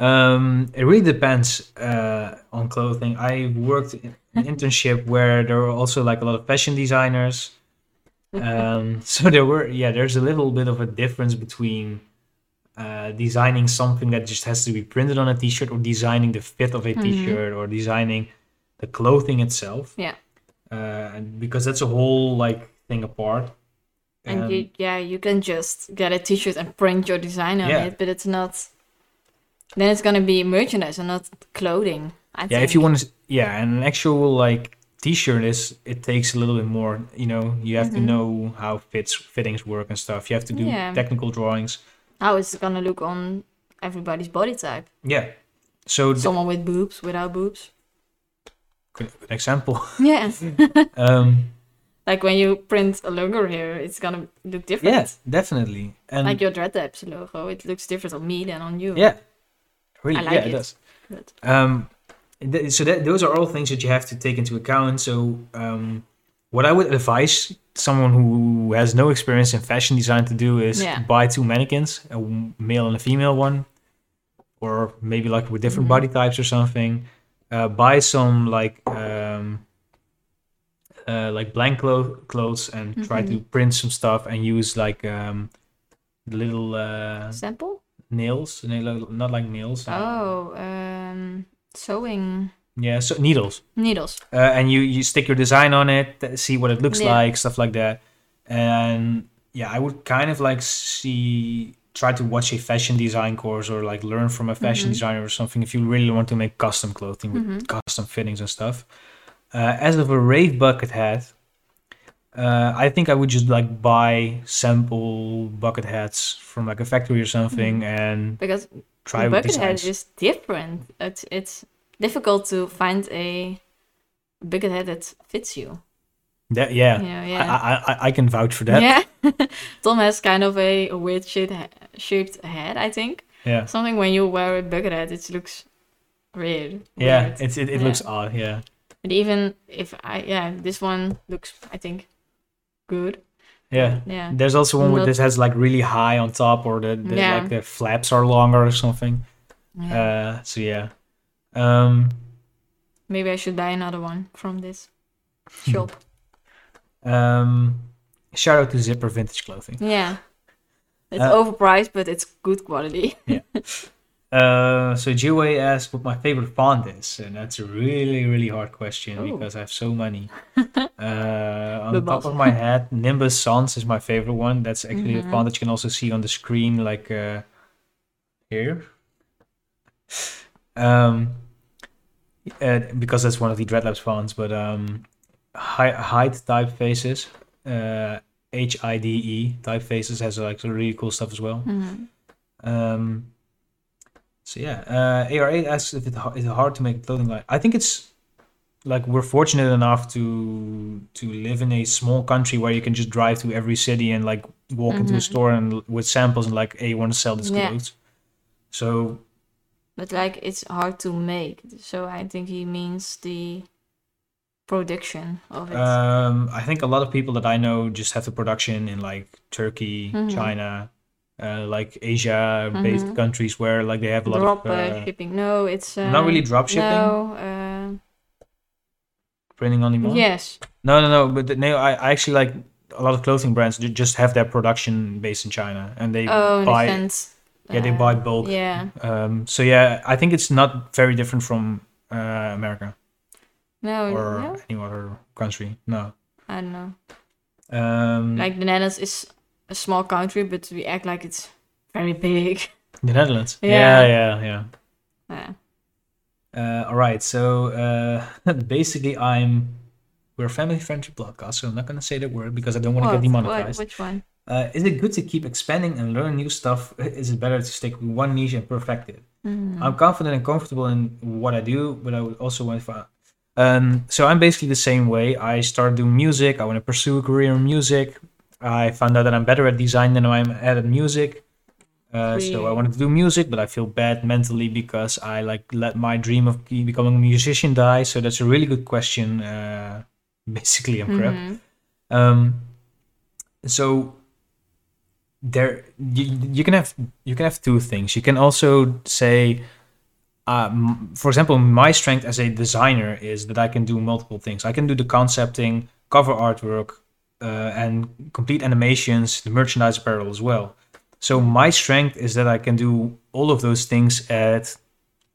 Um, it really depends uh, on clothing. I worked in an internship where there were also like a lot of fashion designers. Um, so there were, yeah, there's a little bit of a difference between uh, designing something that just has to be printed on a t-shirt or designing the fit of a mm-hmm. t-shirt or designing the clothing itself. Yeah. Uh, and because that's a whole like thing apart. And, and you, yeah, you can just get a t-shirt and print your design on yeah. it, but it's not. Then it's gonna be merchandise and not clothing. I yeah, think. if you want to, yeah, and an actual like t-shirt is it takes a little bit more. You know, you have mm-hmm. to know how fits fittings work and stuff. You have to do yeah. technical drawings. How is it gonna look on everybody's body type? Yeah, so th- someone with boobs, without boobs. Good example. Yeah. um. Like when you print a logo here, it's gonna look different. Yeah, definitely. And like your Dread Labs logo, it looks different on me than on you. Yeah, really. I like yeah, it. it does. But... Um, th- so that, those are all things that you have to take into account. So, um, what I would advise someone who has no experience in fashion design to do is yeah. buy two mannequins, a male and a female one, or maybe like with different mm-hmm. body types or something. Uh, buy some like. Um, Uh, like blank clo- clothes and mm-hmm. try to print some stuff and use like um little uh sample nails nail- not like nails oh um, um sewing yeah so needles needles uh, and you you stick your design on it, see what it looks yeah. like, stuff like that. And yeah, I would kind of like see try to watch a fashion design course or like learn from a fashion mm-hmm. designer or something if you really want to make custom clothing with mm-hmm. custom fittings and stuff. Uh, as of a rave bucket hat, uh, I think I would just like buy sample bucket hats from like a factory or something, and because try the bucket hat is different. It's it's difficult to find a bucket hat that fits you. That yeah, yeah, yeah. I, I I can vouch for that. Yeah, Tom has kind of a weird shaped shaped head. I think yeah, something when you wear a bucket hat, it looks weird. Yeah, weird. It's, it it yeah. looks odd. Yeah. But even if I, yeah, this one looks, I think, good. Yeah. Yeah. There's also one with this has like really high on top, or the, the yeah. like the flaps are longer or something. Yeah. Uh, so yeah. Um, Maybe I should buy another one from this shop. um, shout out to Zipper Vintage Clothing. Yeah. It's uh, overpriced, but it's good quality. Yeah. Uh, so Jiwei asked what my favorite font is, and that's a really, really hard question Ooh. because I have so many. uh, on the top of my head, Nimbus Sans is my favorite one. That's actually mm-hmm. a font that you can also see on the screen, like uh, here. Um, uh, because that's one of the Dread Labs fonts, but um, Hi- Hide typefaces, uh, H I D E typefaces has like some really cool stuff as well. Mm-hmm. Um. So yeah, uh, A R eight asks if it is hard to make clothing line. I think it's like we're fortunate enough to to live in a small country where you can just drive to every city and like walk mm-hmm. into a store and with samples and like, hey, you want to sell this yeah. clothes. So, but like it's hard to make. So I think he means the production of it. Um, I think a lot of people that I know just have the production in like Turkey, mm-hmm. China. Uh, like Asia-based mm-hmm. countries where like they have a lot drop, of... Drop uh, shipping. No, it's... Uh, not really drop shipping. No. Uh... Printing on demand? Yes. No, no, no. But the, no, I, I actually like a lot of clothing brands just have their production based in China. And they oh, buy... In a sense. Yeah, they uh, buy bulk. Yeah. Um, so yeah, I think it's not very different from uh, America. No. Or no? any other country. No. I don't know. Um, like the Netherlands is... a small country, but we act like it's very big. The Netherlands. Yeah, yeah, yeah. yeah. yeah. Uh, all right, so uh, basically, I'm we're a family-friendly podcast, so I'm not gonna say that word because I don't want to get demonetized. What? Which one? Uh, is it good to keep expanding and learn new stuff? Is it better to stick with one niche and perfect it? Mm. I'm confident and comfortable in what I do, but I would also want to. Um, so I'm basically the same way. I started doing music. I want to pursue a career in music. I found out that I'm better at design than I'm at music. Uh, so I wanted to do music, but I feel bad mentally because I like let my dream of becoming a musician die. So that's a really good question. Uh, basically, I'm mm-hmm. crap. Um, so there, you, you can have you can have two things. You can also say, um, for example, my strength as a designer is that I can do multiple things. I can do the concepting, cover artwork. Uh, and complete animations, the merchandise apparel as well. So my strength is that I can do all of those things at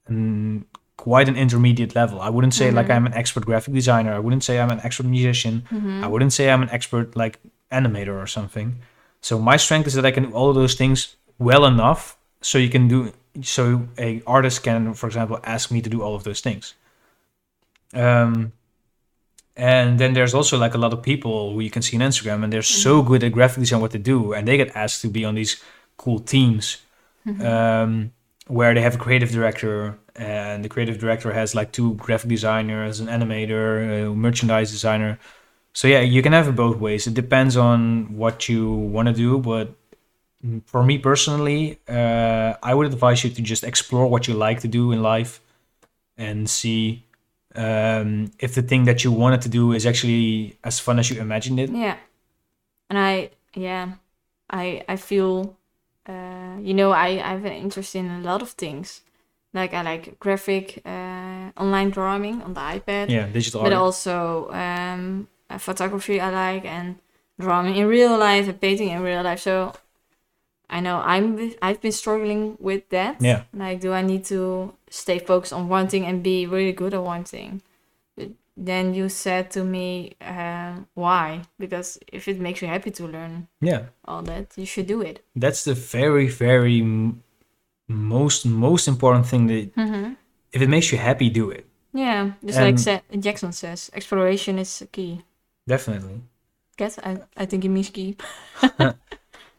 um, quite an intermediate level. I wouldn't say mm-hmm. like I'm an expert graphic designer. I wouldn't say I'm an expert musician. Mm-hmm. I wouldn't say I'm an expert like animator or something. So my strength is that I can do all of those things well enough. So you can do, so a artist can, for example, ask me to do all of those things. Um, and then there's also like a lot of people who you can see on Instagram, and they're mm-hmm. so good at graphic design, what they do, and they get asked to be on these cool teams mm-hmm. um, where they have a creative director, and the creative director has like two graphic designers, an animator, a merchandise designer. So yeah, you can have it both ways. It depends on what you want to do, but for me personally, uh, I would advise you to just explore what you like to do in life and see um, if the thing that you wanted to do is actually as fun as you imagined it. Yeah. And I, yeah, I I feel, uh, you know, I, I have an interest in a lot of things. Like I like graphic, uh, online drawing on the iPad. Yeah, digital art. But also um, photography I like, and drawing in real life and painting in real life. So I know I'm, I've been struggling with that. Yeah. Like, do I need to stay focused on one thing and be really good at one thing? But then you said to me, uh, why? Because if it makes you happy to learn yeah. all that, you should do it. That's the very, very m- most, most important thing. That mm-hmm. if it makes you happy, do it. Yeah. Just and like sa- Jackson says, exploration is key. Definitely. Guess I, I think it means key.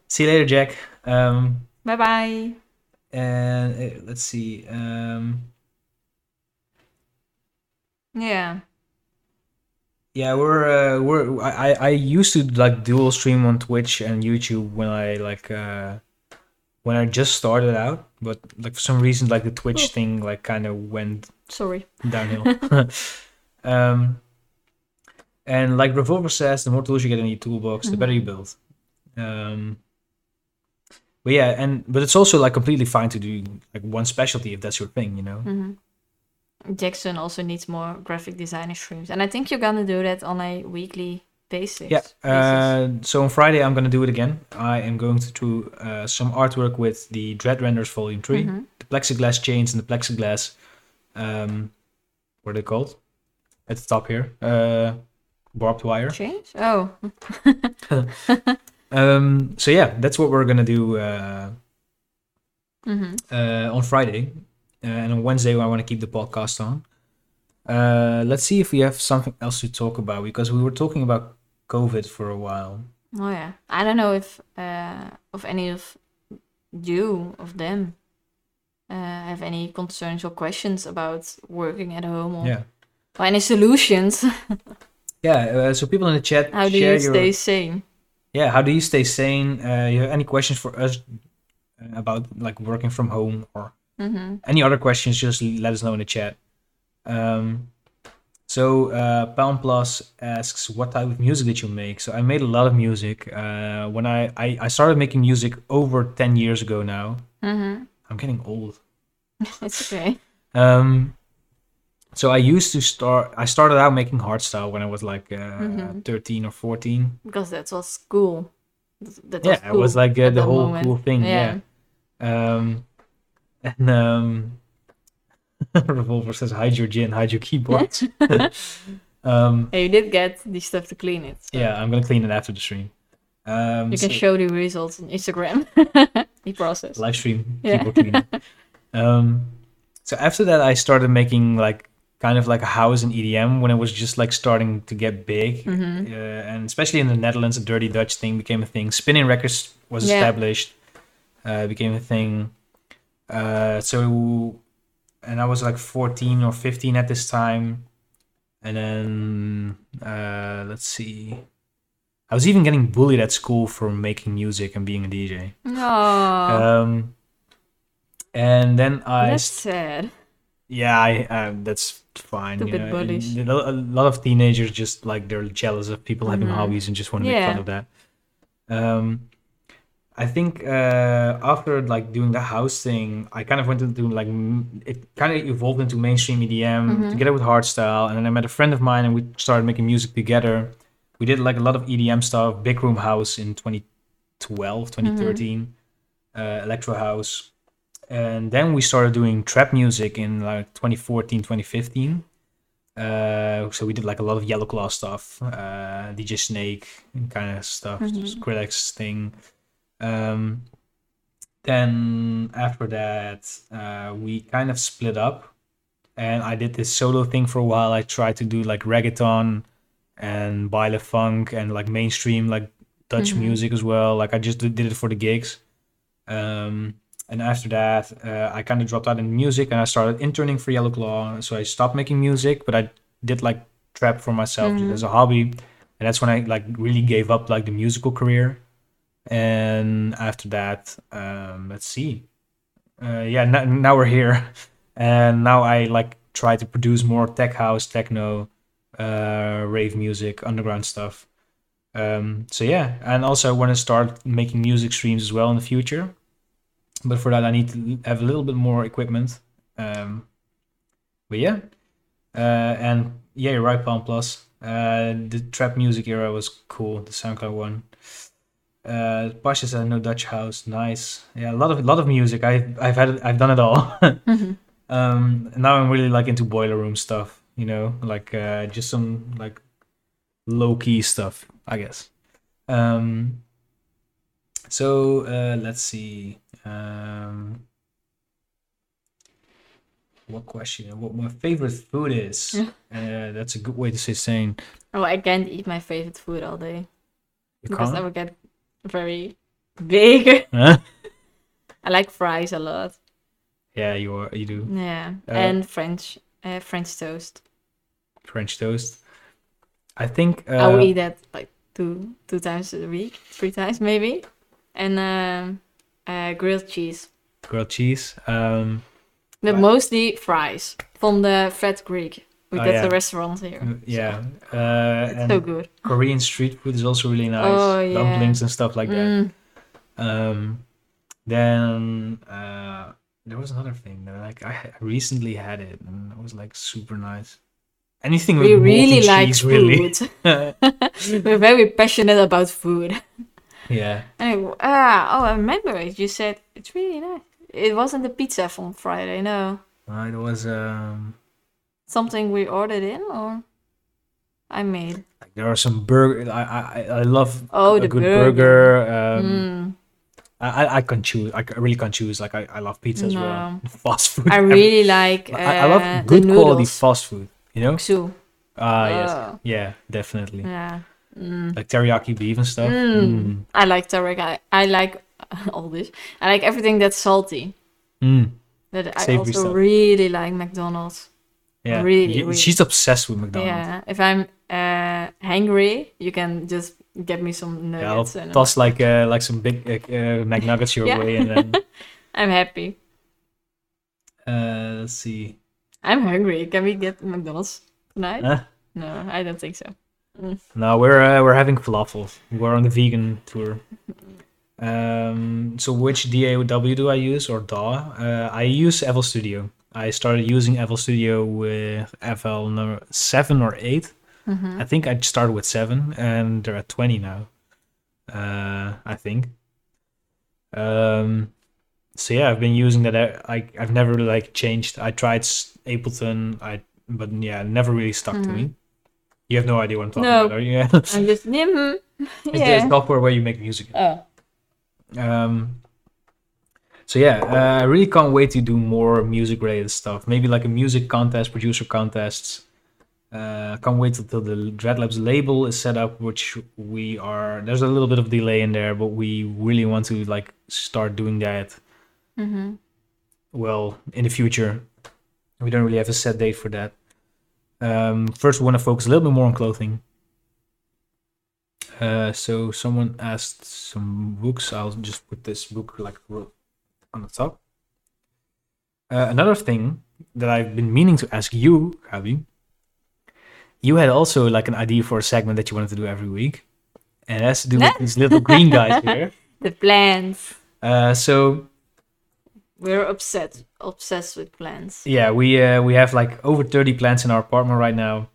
See you later, Jack. Um, bye bye. And uh, let's see. Um, yeah. Yeah, we're uh, we're I, I used to like dual stream on Twitch and YouTube when I like uh, when I just started out, but like for some reason like the Twitch oh. thing like kind of went sorry downhill. um, and like Revolver says, the more tools you get in your toolbox, mm-hmm. the better you build. Um. But yeah, and but it's also like completely fine to do like one specialty if that's your thing, you know. Mm-hmm. Jackson also needs more graphic designer streams, and I think you're gonna do that on a weekly basis. Yeah. Uh, basis. So on Friday I'm gonna do it again. I am going to do uh, some artwork with the Dread Renders Volume Three, mm-hmm. the plexiglass chains and the plexiglass. Um, what are they called? At the top here, uh, barbed wire. Chains? Oh. Um, so yeah, that's what we're gonna do uh, mm-hmm. uh, on Friday, uh, and on Wednesday I want to keep the podcast on. Uh, let's see if we have something else to talk about, because we were talking about COVID for a while. Oh yeah, I don't know if uh, of any of you of them uh, have any concerns or questions about working at home or, yeah. or any solutions. yeah, uh, so people in the chat, how do share you stay your... sane? Yeah, how do you stay sane? Uh, you have any questions for us about like working from home or mm-hmm. any other questions? Just let us know in the chat. Um, so uh, Pound Plus asks, what type of music did you make? So I made a lot of music. Uh, when I, I, I started making music over ten years ago now. Mm-hmm. I'm getting old. It's okay. Um, so I used to start, I started out making hardstyle when I was like uh, mm-hmm. thirteen or fourteen. Because that was cool. That was yeah, cool it was like uh, the whole moment. Cool thing. Yeah. yeah. Um, and um, Revolver says, hide your gin, hide your keyboards. um, yeah, you did get this stuff to clean it. So. Yeah, I'm going to clean it after the stream. Um, you can so, show the results on Instagram. The process. Live stream, yeah. Keyboard cleaning. um, so after that, I started making like, kind of like a house in E D M when it was just like starting to get big. Mm-hmm. Uh, and especially in the Netherlands, the Dirty Dutch thing became a thing. Spinning Records was yeah. established, uh, became a thing. Uh, so, and I was like fourteen or fifteen at this time. And then, uh, let's see. I was even getting bullied at school for making music and being a D J. Aww. Um, and then I... That's st- sad. Yeah, I, uh, that's fine. You know, bullish. A lot of teenagers just like they're jealous of people mm-hmm. having hobbies and just want to yeah. make fun of that. Um, I think uh, after like doing the house thing, I kind of went into like it kind of evolved into mainstream E D M mm-hmm. together with hardstyle, and then I met a friend of mine and we started making music together. We did like a lot of E D M stuff, big room house in twenty twelve, twenty thirteen, mm-hmm. uh, electro house. And then we started doing trap music in like twenty fourteen, twenty fifteen. Uh, so we did like a lot of Yellow Claw stuff, uh, D J Snake and kind of stuff, mm-hmm. Skrillex thing. Um, then after that, uh, we kind of split up. And I did this solo thing for a while. I tried to do like reggaeton and baile funk and like mainstream, like Dutch mm-hmm. music as well. Like I just did it for the gigs. Um, and after that, uh, I kind of dropped out in music and I started interning for Yellow Claw. So I stopped making music, but I did like trap for myself mm-hmm. as a hobby. And that's when I like really gave up like the musical career. And after that, um, let's see. Uh, yeah, n- now we're here. And now I like try to produce more tech house, techno, uh, rave music, underground stuff. Um, so yeah, and also I want to start making music streams as well in the future. But for that, I need to have a little bit more equipment. Um, but yeah, uh, and yeah, you're right, Palm Plus. Uh, the trap music era was cool. The SoundCloud one. Uh, Pasha said no Dutch house. Nice. Yeah, a lot of a lot of music. I I've had I've done it all. mm-hmm. Um, now I'm really like into boiler room stuff, you know, like uh, just some like low key stuff, I guess. Um, so uh, let's see. Um, what question? What my favorite food is? uh, that's a good way to say sane. Oh, I can't eat my favorite food all day you because can't? I would get very big. Huh? I like fries a lot. Yeah, you are, you do. Yeah, uh, and French, uh, French toast. French toast. I think. Uh, I will eat that like two, two times a week, three times maybe, and um, uh, grilled cheese. Grilled cheese. Um, but right. Mostly fries from the Fred Greek. We oh, get yeah. the restaurant here. So. Yeah. Uh, it's and so good. Korean street food is also really nice. Oh, yeah. Dumplings and stuff like mm. that. Um, then. Uh, There was another thing that like I recently had it and it was like super nice. Anything with we really like cheese, food. Really. We're very passionate about food. Yeah. Anyway, ah, oh, I remember it. You said it's really nice. It wasn't the pizza from Friday, no. Uh, it was um something we ordered in, or I made. Like there are some burger. I I I love oh, a the good burger. burger um, mm. I, I can't choose. I really can't choose. Like, I, I love pizza as no. well. Fast food. I really like. Uh, I, I love good quality fast food, you know? Ksu. Ah, yes. Uh, yeah, definitely. Yeah. Mm. Like teriyaki beef and stuff. Mm. Mm. I like teriyaki. I, I like all this. I like everything that's salty. Mm. That I also stuff. Really like McDonald's. Yeah. Really, you, really. She's obsessed with McDonald's. Yeah. If I'm uh, hangry, you can just. Get me some nuggets. Yeah, I'll toss like uh, like some big uh, uh, McNuggets your yeah. way, and then I'm happy. Uh, let's see. I'm hungry. Can we get McDonald's tonight? Huh? No, I don't think so. Mm. No, we're uh, we're having falafel. We're on the vegan tour. Um, so which D A W do I use or D A W? Uh, I use F L Studio. I started using F L Studio with F L number seven or eight. Mm-hmm. I think I started with seven, and they're at twenty now. Uh, I think. Um, so yeah, I've been using that. I, I I've never like changed. I tried Ableton, I but yeah, never really stuck mm-hmm. to me. You have no idea what I'm talking no. about, are you? I'm just mm, yeah. It's the software where you make music. Oh. Um. So yeah, uh, I really can't wait to do more music-related stuff. Maybe like a music contest, producer contests. I uh, can't wait until the Dread Labs label is set up, which we are. There's a little bit of delay in there, but we really want to like start doing that. Mm-hmm. Well, in the future, we don't really have a set date for that. Um, first, we want to focus a little bit more on clothing. Uh, so someone asked some books. I'll just put this book like on the top. Uh, another thing that I've been meaning to ask you, Gabi. You had also like an idea for a segment that you wanted to do every week, and it has to do with these little green guys here. The plants. Uh, so we're obsessed, obsessed with plants. Yeah, we uh, we have like over thirty plants in our apartment right now,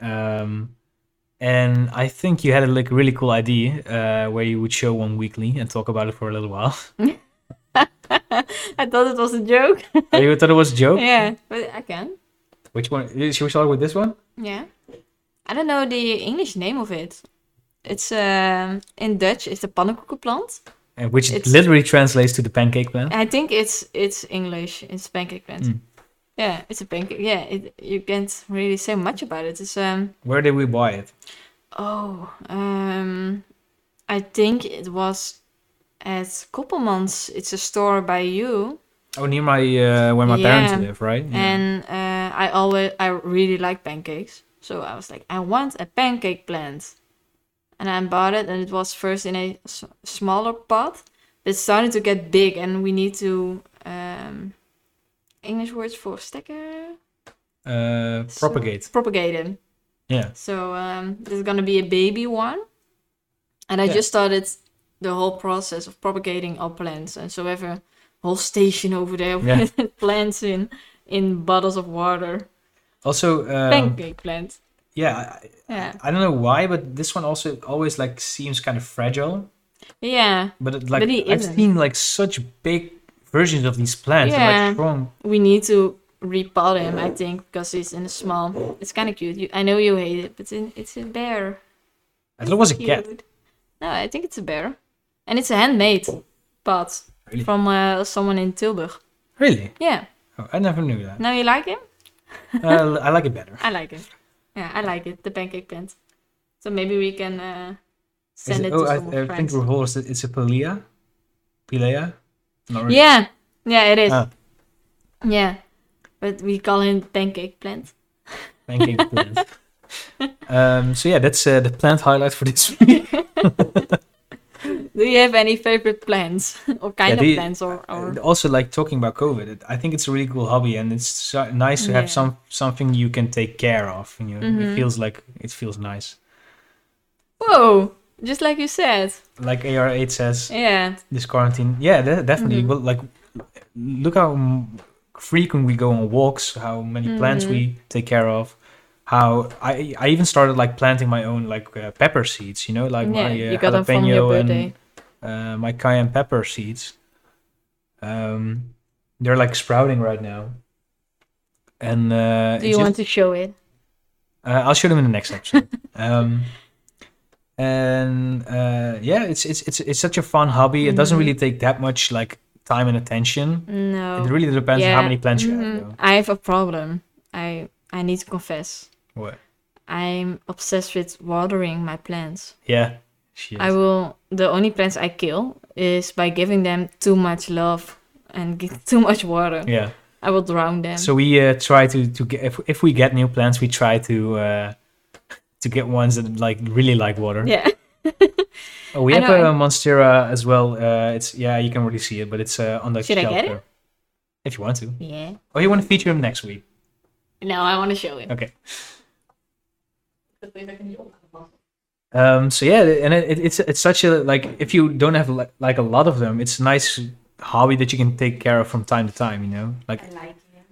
um, and I think you had a like really cool idea uh, where you would show one weekly and talk about it for a little while. I thought it was a joke. You thought it was a joke? Yeah, but I can. Which one? Should we start with this one? Yeah. I don't know the English name of it. It's uh, in Dutch, it's the pannenkoekenplant. And which it's, literally translates to the pancake plant. I think it's it's English. It's pancake plant. Mm. Yeah, it's a pancake. Yeah, it, you can't really say much about it. It's um. Where did we buy it? Oh, um, I think it was at Koppelmans. It's a store by you. Oh, near my uh, where my yeah. parents live, right? Yeah. And uh, I always I really like pancakes, so I was like, I want a pancake plant. And I bought it, and it was first in a s- smaller pot. But it started to get big, and we need to... Um, English words for stekker? Uh, propagate. So, propagate it. Yeah. So um, there's going to be a baby one. And I yeah. just started the whole process of propagating our plants. And so we have a whole station over there yeah. with plants in, in bottles of water. Also... Um... Pancake plants. Yeah I, yeah, I don't know why, but this one also always like seems kind of fragile. Yeah, but it, like but I've seen like such big versions of these plants. Yeah, and, like, we need to repot him, I think, because he's in a small. It's kind of cute. You, I know you hate it, but in, it's a bear. I thought it was cute. A cat. No, I think it's a bear, and it's a handmade pot really? from uh, someone in Tilburg. Really? Yeah. Oh, I never knew that. Now you like him? uh, I like it better. I like it. Yeah, I like it, the pancake plant. So maybe we can uh, send it, it to oh, some I, I friends. I think we're it's a Pilea. Pilea? Really. Yeah, yeah, it is. Ah. Yeah, but we call him pancake plant. Pancake plant. um, so yeah, that's uh, the plant highlight for this week. Do you have any favorite plants or kind yeah, the, of plants? Or, or also like talking about COVID, it, I think it's a really cool hobby, and it's so nice to yeah. have some something you can take care of. You know, mm-hmm. It feels like it feels nice. Whoa! Just like you said. Like A R eight says. Yeah. This quarantine. Yeah, that, definitely. Mm-hmm. Well, like, look how frequent we go on walks. How many mm-hmm. plants we take care of. How I I even started like planting my own like uh, pepper seeds, you know, like yeah, my uh, jalapeno and uh, my cayenne pepper seeds. Um, they're like sprouting right now. And uh, do you want just, to show it? Uh, I'll show them in the next episode. um, and uh, yeah, it's it's it's it's such a fun hobby. Mm-hmm. It doesn't really take that much like time and attention. No, it really depends yeah. on how many plants mm-hmm. you have. Though. I have a problem. I I need to confess. What? I'm obsessed with watering my plants. Yeah. She is. I will. The only plants I kill is by giving them too much love and give too much water. Yeah. I will drown them. So we uh, try to to get if if we get new plants, we try to uh, to get ones that like really like water. Yeah. oh, we I have know, a I... monstera as well. Uh, it's yeah, you can really see it, but it's uh, on the shelf. Should shelter. I get it? If you want to. Yeah. Or you want to feature them next week. No, I want to show it. Okay. Um. So yeah, and it, it's it's such a like if you don't have like, like a lot of them, it's a nice hobby that you can take care of from time to time. You know, like. I like him.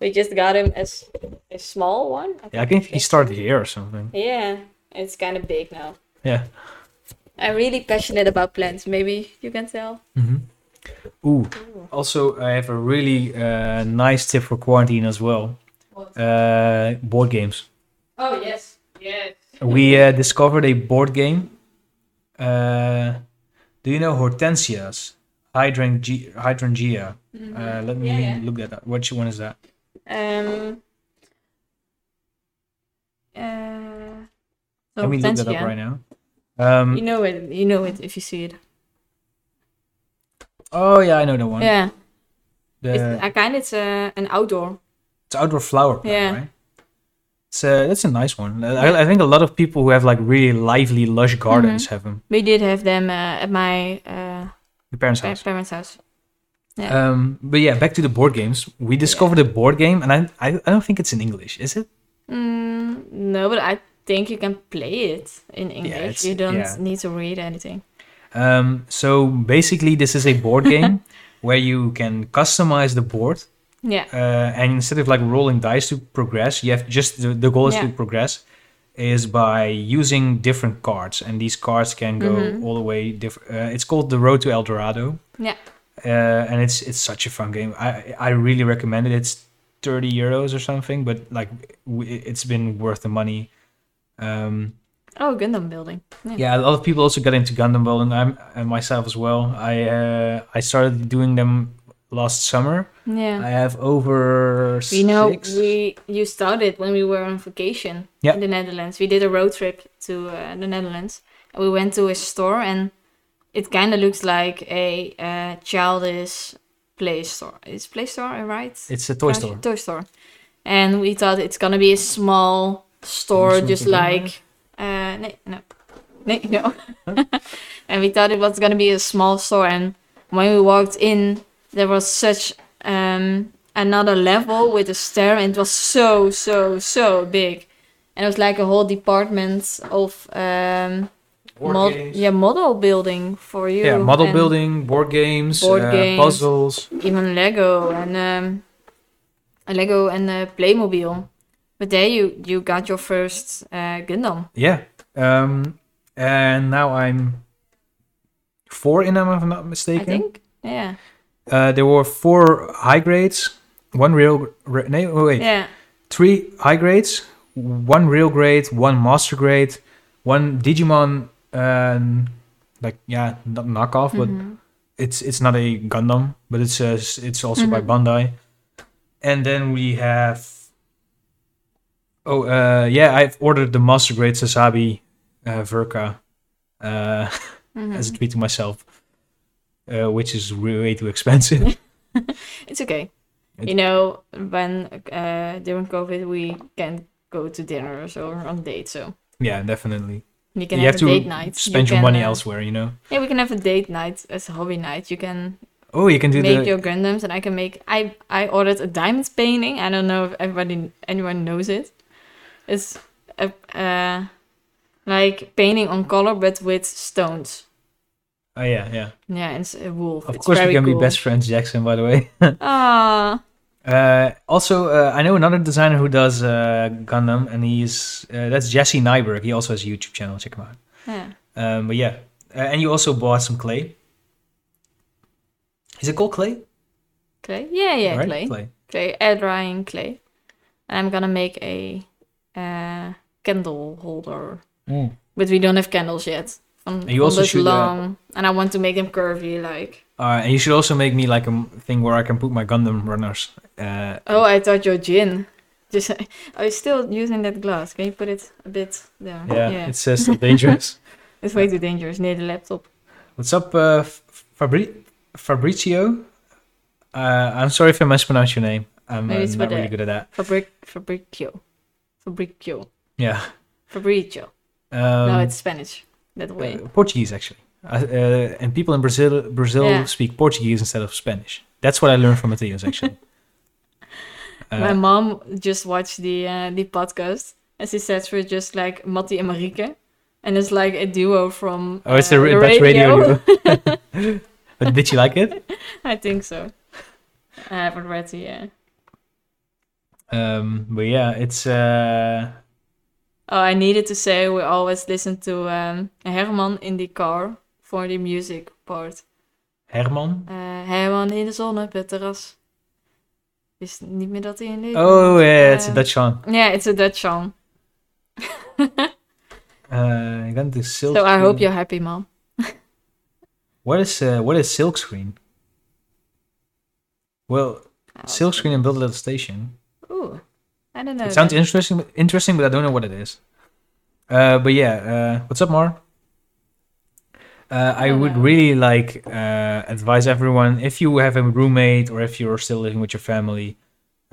We just got him as a small one. I yeah, I think he started here or something. Yeah, it's kind of big now. Yeah. I'm really passionate about plants. Maybe you can tell. Mm-hmm. Ooh. Ooh. Also, I have a really uh, nice tip for quarantine as well. What? Uh, board games. Oh yes, yes. We uh, discovered a board game. Uh, do you know hortensias? Hydrangea. Hydrangea. Mm-hmm. Uh, let me yeah, yeah. look that up. Which one is that? Um. Uh. Let me look that up right now. Um, you know it. You know it if you see it. Oh yeah, I know the one. Yeah, the it's, I kind of it's uh, an outdoor. It's outdoor flower plant, yeah. right? It's uh, that's a nice one. I, I think a lot of people who have like really lively, lush gardens mm-hmm. have them. We did have them uh, at my uh, your parents' house. Parents' house. Yeah. Um, but yeah, back to the board games. We discovered yeah. a board game, and I, I I don't think it's in English, is it? Mm, no, but I think you can play it in English. Yeah, you don't yeah. need to read anything. Um, so basically this is a board game where you can customize the board yeah uh, and instead of like rolling dice to progress, you have just the, the goal is yeah. to progress is by using different cards, and these cards can go mm-hmm. all the way different. Uh, it's called the Road to El Dorado. Yeah uh, and it's it's such a fun game. I I really recommend it. It's thirty euros or something, but like it's been worth the money. Um, oh, Gundam building. Yeah. yeah, a lot of people also got into Gundam building. I'm and myself as well. I uh, I started doing them last summer. Yeah, I have over six. You know, we you started when we were on vacation yeah. in the Netherlands. We did a road trip to uh, the Netherlands. We went to a store, and it kind of looks like a uh, childish Play Store. Is Play Store right? It's a toy store. Toy store. And we thought it's gonna be a small store, just like uh, no, no, no. no. Huh? And we thought it was gonna be a small store. And when we walked in, there was such um, another level with a stair, and it was so, so, so big. And it was like a whole department of. Um, Mod- yeah, model building for you. Yeah, model and building, board games, board uh, games, puzzles, even Lego and um, a Lego and a Playmobil. But there you you got your first uh, Gundam. Yeah, um, and now I'm four in them, if I'm not mistaken. I think. Yeah. Uh, there were four high grades, one real. Re- no, oh, wait. Yeah. Three high grades, one real grade, one master grade, one Digimon. Um, like yeah, not knockoff, but mm-hmm. it's it's not a Gundam, but it's uh, it's also mm-hmm. by Bandai. And then we have oh uh, yeah, I've ordered the Master Grade Sasabi uh, Verka uh, mm-hmm. as a tweet to myself, uh, which is way too expensive. It's okay, it, you know. When uh, during COVID, we can't go to dinners or on dates, so yeah, definitely. You can you have, have a date night. Spend you your can, money uh, elsewhere, you know. Yeah, we can have a date night as a hobby night. You can. Oh, you can do make the... your Gundams, and I can make. I I ordered a diamond painting. I don't know if everybody anyone knows it. It's a uh, like painting on color, but with stones. Oh yeah, yeah. Yeah, it's a wolf. Of it's course, we can cool. be best friends, Jackson. By the way. Ah. uh, also, uh, I know another designer who does uh, Gundam, and he's uh, that's Jesse Nyberg. He also has a YouTube channel. Check him out. Yeah. Um, but yeah, uh, and you also bought some clay. Is it called clay? Clay. Yeah, yeah, right? clay. Clay. Clay. Air drying clay. And I'm gonna make a uh, candle holder, mm. but we don't have candles yet. On, and you also should. Long, uh, and I want to make them curvy, like. Uh, and you should also make me like a thing where I can put my Gundam runners. Uh, oh, I thought your gin. Just, are you still using that glass? Can you put it a bit there? Yeah, yeah. It says dangerous. It's way too dangerous near the laptop. What's up, uh, Fabri- Fabrizio? Uh, I'm sorry if I mispronounced your name. I'm uh, not really good at that. Fabri- Fabricio. Fabricio. Yeah. Fabricio. Um, no, it's Spanish. That way. Uh, Portuguese, actually. Uh, uh, and people in Brazil Brazil yeah. speak Portuguese instead of Spanish. That's what I learned from Matheus, actually. uh, My mom just watched the uh, the podcast, and she said we're just like Matti and Marieke, and it's like a duo from Oh, it's uh, a re- Dutch radio. radio. But did she like it? I think so. I haven't read it, yeah. Um, but yeah, it's... Uh... Oh, I needed to say we always listen to um, Herman in the car for the music part. Herman? Uh, Herman in de zon op het terras. Is niet meer dat hij in leeft. Oh, yeah, it's uh, a Dutch song. Yeah, it's a Dutch song. uh, I got the silk. So screen. I hope you're happy, mom. What is uh, what is silkscreen? Well, oh, silkscreen and Build a Little Station. Ooh. I don't know. It sounds interesting, interesting, but I don't know what it is. Uh, but yeah, uh, what's up, Mar? Uh, I, I would know. really like uh, advise everyone, if you have a roommate or if you're still living with your family.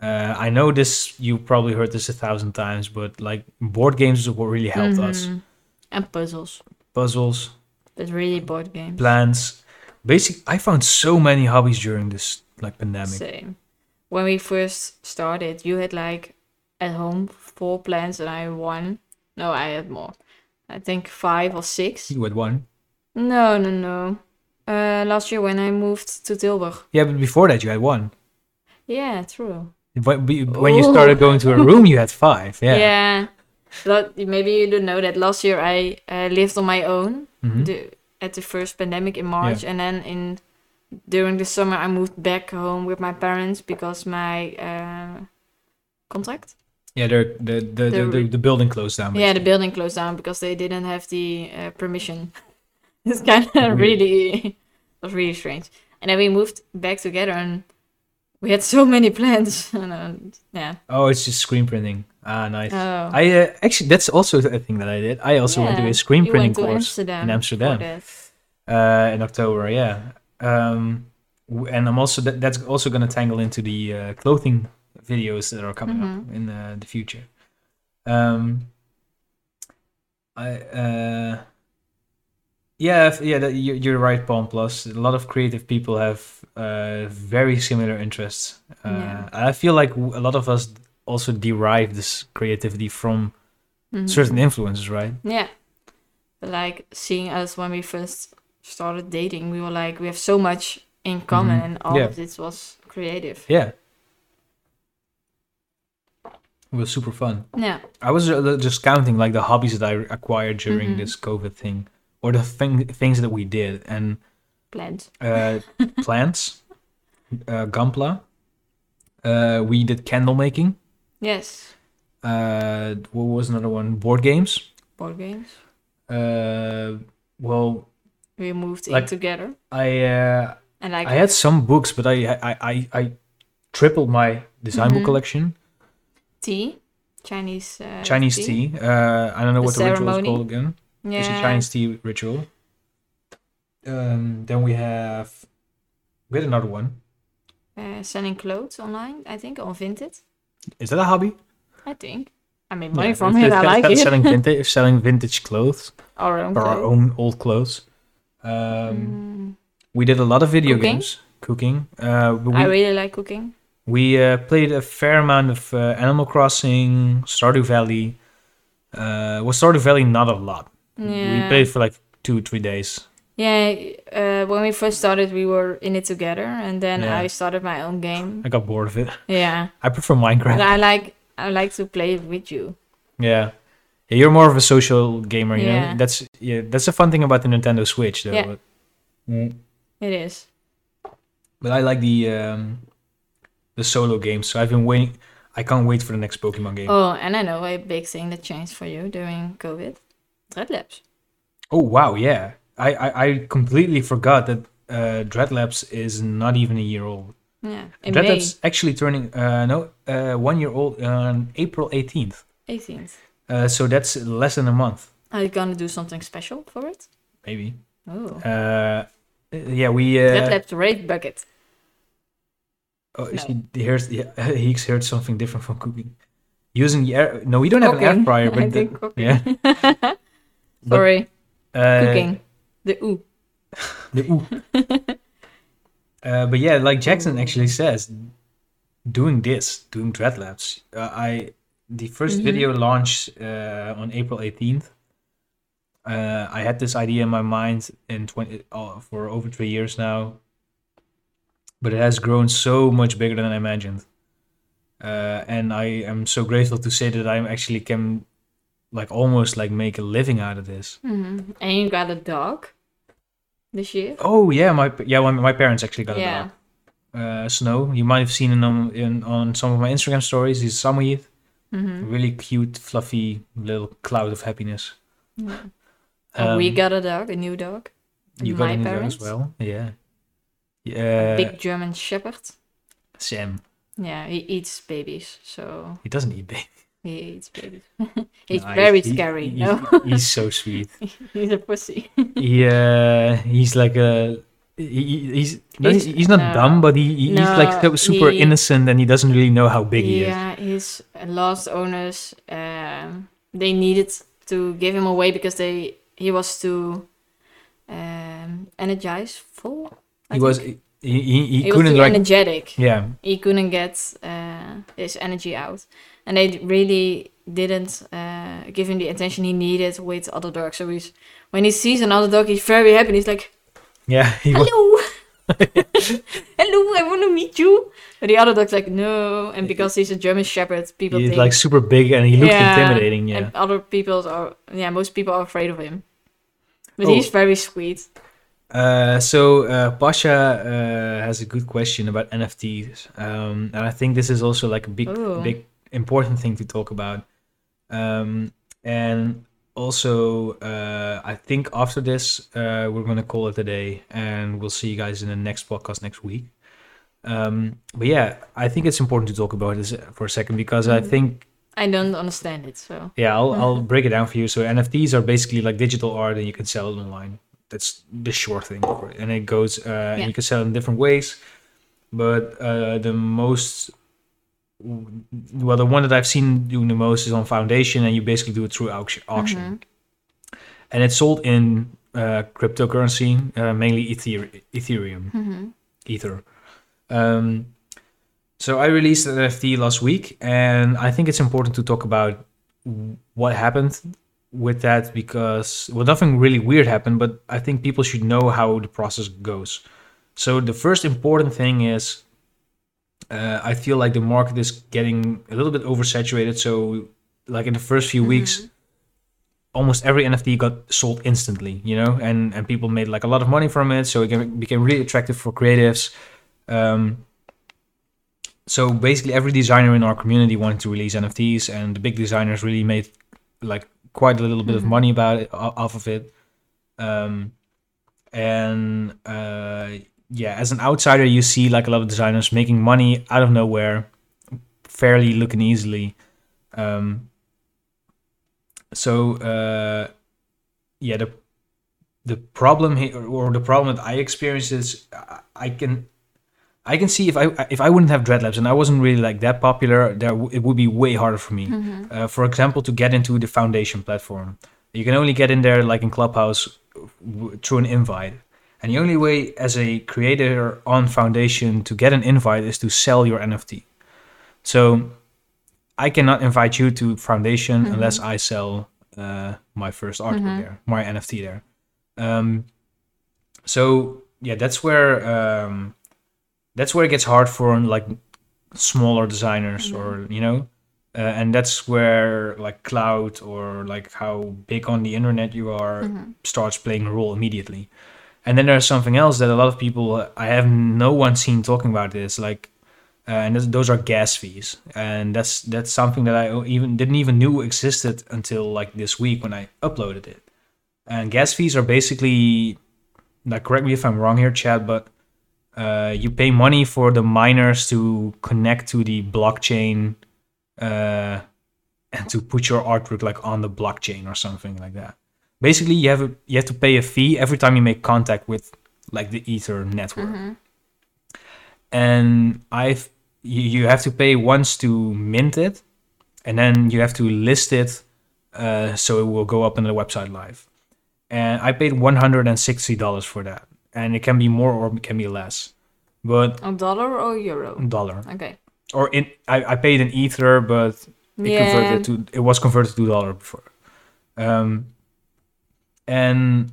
Uh, I know this; you probably heard this a thousand times, but like board games is what really helped mm-hmm. us. And puzzles. Puzzles. But really, board games. Plans. Basically, I found so many hobbies during this like pandemic. Same. When we first started, you had like. At home, four plans, and I had one. No, I had more. I think five or six. You had one. No, no, no. Uh, last year when I moved to Tilburg. Yeah, but before that you had one. Yeah, true. When, when you started going to a room, you had five. Yeah. Yeah. But maybe you don't know that last year I uh, lived on my own mm-hmm. the, at the first pandemic in March, yeah. and then in during the summer I moved back home with my parents because my uh, contract. Yeah, the the the, the, the the building closed down. Basically. Yeah, the building closed down because they didn't have the uh, permission. It's kind of really was really strange. And then we moved back together, and we had so many plans. And, uh, yeah. Oh, it's just screen printing. Ah, nice. Oh. I uh, actually that's also a thing that I did. I also yeah. went to a screen you printing course Amsterdam in Amsterdam uh, in October. Yeah. Um, and I'm also that, that's also going to tangle into the uh, clothing videos that are coming mm-hmm. up in uh, the future. Um, I uh, yeah if, yeah that, you, you're right, Palm Plus. A lot of creative people have uh, very similar interests. Uh, yeah. I feel like a lot of us also derive this creativity from mm-hmm. certain influences, right? Yeah, like seeing us when we first started dating, we were like, we have so much in common, mm-hmm. and all yeah. of this was creative. Yeah. It was super fun. Yeah. I was just counting like the hobbies that I acquired during mm-hmm. this COVID thing, or the thing things that we did, and plants. Uh, plants. Uh, Gunpla. Uh, we did candle making. Yes. Uh, what was another one? Board games. Board games. Uh, well. We moved like, in together. I uh, and I, I had some books, but I I I, I tripled my design mm-hmm. book collection. Tea, Chinese uh, Chinese tea. tea. Uh, I don't know the what the ceremony. ritual is called again. Yeah. It's a Chinese tea ritual. Um, then we have we had another one. Uh, selling clothes online, I think, or Vinted. Is that a hobby? I think. I made money yeah, from it. it I like it. Selling vintage, selling vintage clothes, our own or clothes. our own old clothes. Um, mm. We did a lot of video cooking. games. Cooking. Uh, we, I really like cooking. We uh, played a fair amount of uh, Animal Crossing, Stardew Valley. Uh, well, Stardew Valley, not a lot. Yeah. We played for like two, three days. Yeah, uh, when we first started, we were in it together, and then yeah. I started my own game. I got bored of it. Yeah. I prefer Minecraft. But I like, I like to play it with you. Yeah. Yeah, you're more of a social gamer, you yeah. know? That's yeah, that's the fun thing about the Nintendo Switch, though. Yeah. But, mm. It is. But I like the um, the solo games, so I've been waiting. I can't wait for the next Pokemon game. Oh, and I know a big thing that changed for you during COVID. Dread Labs. Oh, wow, yeah. I, I, I completely forgot that uh, Dread Labs is not even a year old. Yeah, in Dread May. Labs actually turning, uh, no, uh, one year old on April eighteenth. eighteenth. Uh, so that's less than a month. Are you gonna do something special for it? Maybe. Oh. Uh, yeah, we. Uh, Dread Labs raid bucket. Oh, no. he, he heard yeah, he heard something different from cooking. Using the air. No, we don't cooking. have an air fryer, but I the, think yeah. Sorry. But, uh, cooking. The ooh. the ooh. uh, but yeah, like Jackson actually says, doing this, doing Dread Labs, uh, I. The first mm-hmm. video launch uh, on April eighteenth. Uh, I had this idea in my mind in twenty oh, for over three years now, but it has grown so much bigger than I imagined. Uh, and I am so grateful to say that I actually can, like, almost like make a living out of this. Mm-hmm. And you got a dog this year? Oh yeah, my yeah, well, my parents actually got yeah. a dog. Uh, Snow, you might have seen him on, in, on some of my Instagram stories. He's Samoyed. Mm-hmm. Really cute, fluffy little cloud of happiness. Yeah. Um, we got a dog, a new dog. You got a new parents. dog as well, yeah. yeah. A big German Shepherd. Sam. Yeah, he eats babies, so. He doesn't eat babies. He eats babies. he's no, very he, scary. He, no? he's, he's so sweet. he's a pussy. Yeah, he, uh, he's like a. He, he's he's, he's not no. dumb, but he, he's no, like so super he, innocent, and he doesn't really know how big he yeah, is. Yeah, his last owners, um, they needed to give him away because they he was too um, energized full. I he think. was he he, he, he couldn't was too like energetic. Yeah, he couldn't get uh, his energy out, and they really didn't uh, give him the attention he needed with other dogs. So he's when he sees another dog, he's very happy. And he's like. Yeah. He Hello. Hello, I want to meet you. But the other dog's like, no. And because he's a German Shepherd, people he's think... He's like super big and he looks yeah, intimidating, yeah. And other people are... Yeah, most people are afraid of him. But oh. he's very sweet. Uh, so uh, Pasha uh, has a good question about N F Ts, um, and I think this is also like a big, Ooh. big, important thing to talk about. Um, and also, uh, I think after this, uh, we're gonna call it a day, and we'll see you guys in the next podcast next week. Um, but yeah, I think it's important to talk about this for a second because mm-hmm. I think I don't understand it. So yeah, I'll I'll break it down for you. So N F Ts are basically like digital art, and you can sell it online. That's the short thing for it. And it goes, uh, yeah. and you can sell it in different ways. But uh, the most, well, the one that I've seen doing the most is on Foundation, and you basically do it through auction. Mm-hmm. And it's sold in uh, cryptocurrency, uh, mainly Ethereum, Ethereum, mm-hmm. Ether. Um, so I released an N F T last week, and I think it's important to talk about what happened with that, because well, nothing really weird happened, but I think people should know how the process goes. So the first important thing is, uh, I feel like the market is getting a little bit oversaturated. So like in the first few mm-hmm. weeks, almost every N F T got sold instantly, you know, and, and people made like a lot of money from it. So it became really attractive for creatives. Um, so basically every designer in our community wanted to release N F Ts, and the big designers really made like quite a little bit mm-hmm. of money about it, off of it. Um, and uh, yeah, as an outsider, you see like a lot of designers making money out of nowhere, fairly looking easily. Um, so uh, yeah, the the problem here, or the problem that I experienced is I can I can see if I if I wouldn't have Dread Labs and I wasn't really like that popular, there w- it would be way harder for me. Mm-hmm. Uh, for example, to get into the Foundation platform, you can only get in there like in Clubhouse w- through an invite. And the only way as a creator on Foundation to get an invite is to sell your N F T. So I cannot invite you to Foundation mm-hmm. unless I sell uh, my first article mm-hmm. there, my N F T there. Um, so yeah, that's where. Um, That's where it gets hard for like smaller designers, or you know, uh, and that's where like clout or like how big on the internet you are mm-hmm. starts playing a role immediately. And then there's something else that a lot of people, I have no one seen talking about this, like, uh, and those are gas fees, and that's that's something that I even didn't even knew existed until like this week when I uploaded it. And gas fees are basically, like, correct me if I'm wrong here, Chad, but. Uh, you pay money for the miners to connect to the blockchain uh, and to put your artwork like on the blockchain or something like that. Basically, you have a, you have to pay a fee every time you make contact with like the Ether network. Mm-hmm. And I've you, you have to pay once to mint it, and then you have to list it uh, so it will go up on the website live. And I paid one hundred sixty dollars for that. And it can be more or it can be less, but a dollar or euro. Dollar. Okay. Or in I, I paid in ether, but it yeah. converted to it was converted to dollar before. Um. And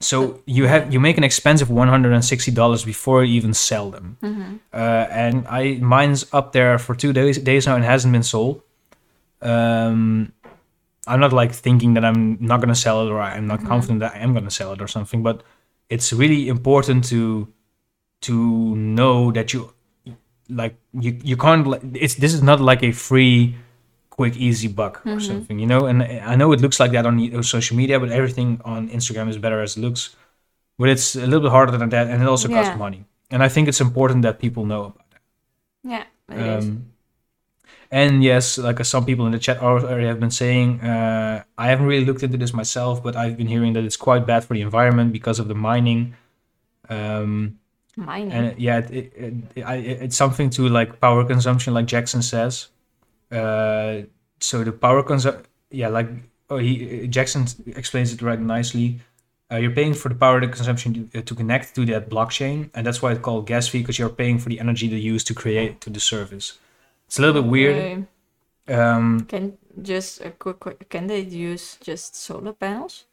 so you have you make an expensive one hundred and sixty dollars before you even sell them. Mm-hmm. Uh, and I mine's up there for two days days now and hasn't been sold. Um, I'm not like thinking that I'm not gonna sell it, or I'm not mm-hmm. confident that I am gonna sell it or something, but. It's really important to to know that you like you you can't like it's this is not like a free, quick, easy buck mm-hmm. or something, you know. And I know it looks like that on social media, but everything on Instagram is better as it looks. But it's a little bit harder than that, and it also yeah. costs money. And I think it's important that people know about that. Yeah. It um, is. And yes, like some people in the chat already have been saying, uh, I haven't really looked into this myself, but I've been hearing that it's quite bad for the environment because of the mining. Um, mining. And yeah, it, it, it, it, it's something to like power consumption, like Jackson says. Uh, so the power consumption, yeah, like oh, he Jackson explains it right nicely. Uh, you're paying for the power the consumption to, to connect to that blockchain, and that's why it's called gas fee, because you're paying for the energy they use to create to the service. It's a little bit weird. Uh, um, can just a quick, quick can they use just solar panels?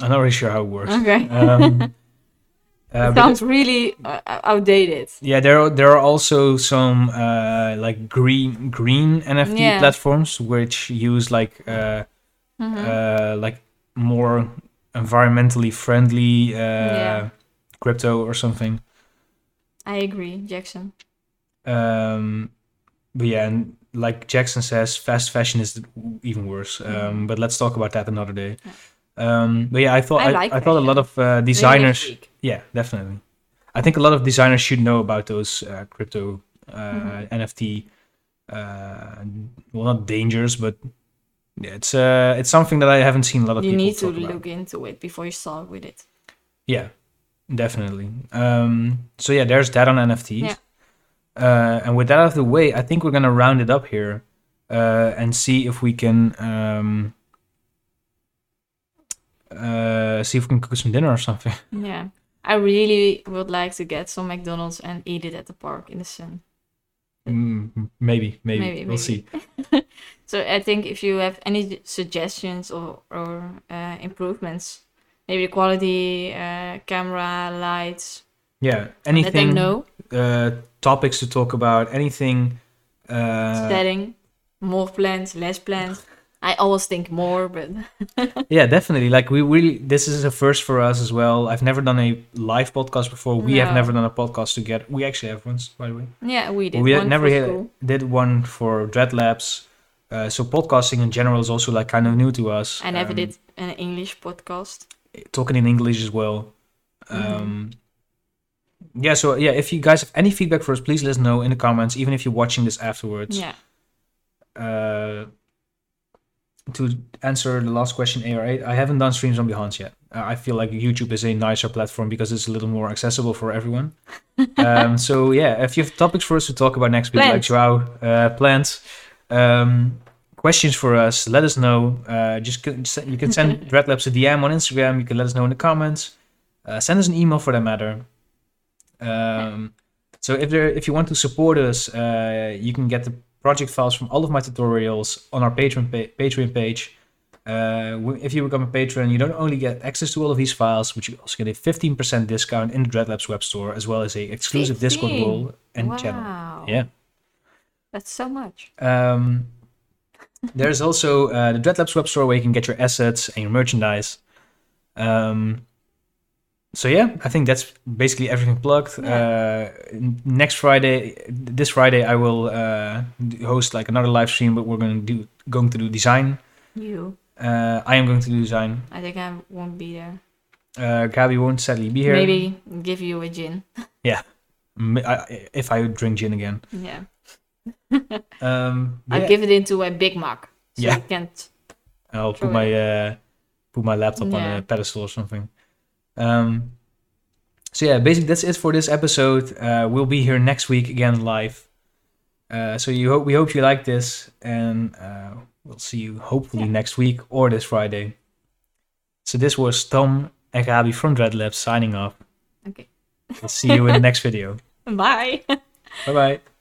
I'm not really sure how it works. Okay. Um, uh, sounds but, really uh, outdated. Yeah, there are there are also some uh, like green green N F T yeah. platforms which use like uh, mm-hmm. uh, like more environmentally friendly uh, yeah. crypto or something. I agree, Jackson. Um, but yeah, and like Jackson says, fast fashion is even worse. Yeah. Um, but let's talk about that another day. Yeah. Um, but yeah, I thought I, like I, I thought a lot of uh, designers. Yeah, definitely. I think a lot of designers should know about those uh, crypto uh, mm-hmm. N F T. Uh, well, not dangers, but yeah, it's uh, it's something that I haven't seen a lot of you people. You need to look about. into it before you start with it. Yeah, definitely. Um, so yeah, there's that on N F Ts. Yeah. Uh, and with that out of the way, I think we're gonna round it up here uh, and see if we can. Um, Uh, see if we can cook some dinner or something. Yeah, I really would like to get some McDonald's and eat it at the park in the sun. Mm, maybe, maybe, maybe, we'll maybe. see. So I think if you have any suggestions or or uh, improvements, maybe quality, uh, camera, lights. Yeah, anything. Let them know. Uh, topics to talk about. Anything. Uh... Setting, more plans, less plans. I always think more, but yeah, definitely. Like we really, this is a first for us as well. I've never done a live podcast before. We no. have never done a podcast together. We actually have once, by the way. Yeah, we did. We one never had, did one for Dread Labs. Uh, so podcasting in general is also like kind of new to us. I never um, did an English podcast. Talking in English as well. Mm-hmm. Um, yeah. So yeah, if you guys have any feedback for us, please let us know in the comments. Even if you're watching this afterwards. Yeah. Uh. To answer the last question, A R eight, I haven't done streams on Behance yet. Uh, I feel like YouTube is a nicer platform because it's a little more accessible for everyone. Um, so yeah, if you have topics for us to talk about next week, plans. like Joao, uh, plans, um, questions for us, let us know. Uh, just c- You can send Dread Labs a D M on Instagram. You can let us know in the comments. Uh, send us an email for that matter. Um, so if there, if you want to support us, uh, you can get the project files from all of my tutorials on our Patreon pa- Patreon page. Uh, if you become a patron, you don't only get access to all of these files, but you also get a fifteen percent discount in the Dread Labs web store, as well as a exclusive fifteen Discord role and wow. channel. Yeah, that's so much. Um, there's also uh, the Dread Labs web store where you can get your assets and your merchandise. Um, So yeah, I think that's basically everything plugged. Yeah. Uh, next Friday, this Friday, I will uh, host like another live stream, but we're going to do going to do design. You. Uh, I am going to do design. I think I won't be there. Uh, Gabi won't sadly be here. Maybe give you a gin. Yeah, I, if I drink gin again. Yeah. um, I'll yeah. give it into a Big Mac. So yeah. You can't I'll put my uh, put my laptop yeah. on a pedestal or something. Um, so yeah, basically that's it for this episode. Uh, we'll be here next week again live. Uh, so you hope we hope you like this, and uh, we'll see you hopefully yeah. next week or this Friday. So this was Tom and Gabi from Dread Labs signing off. Okay. We'll see you in the next video. Bye. Bye bye.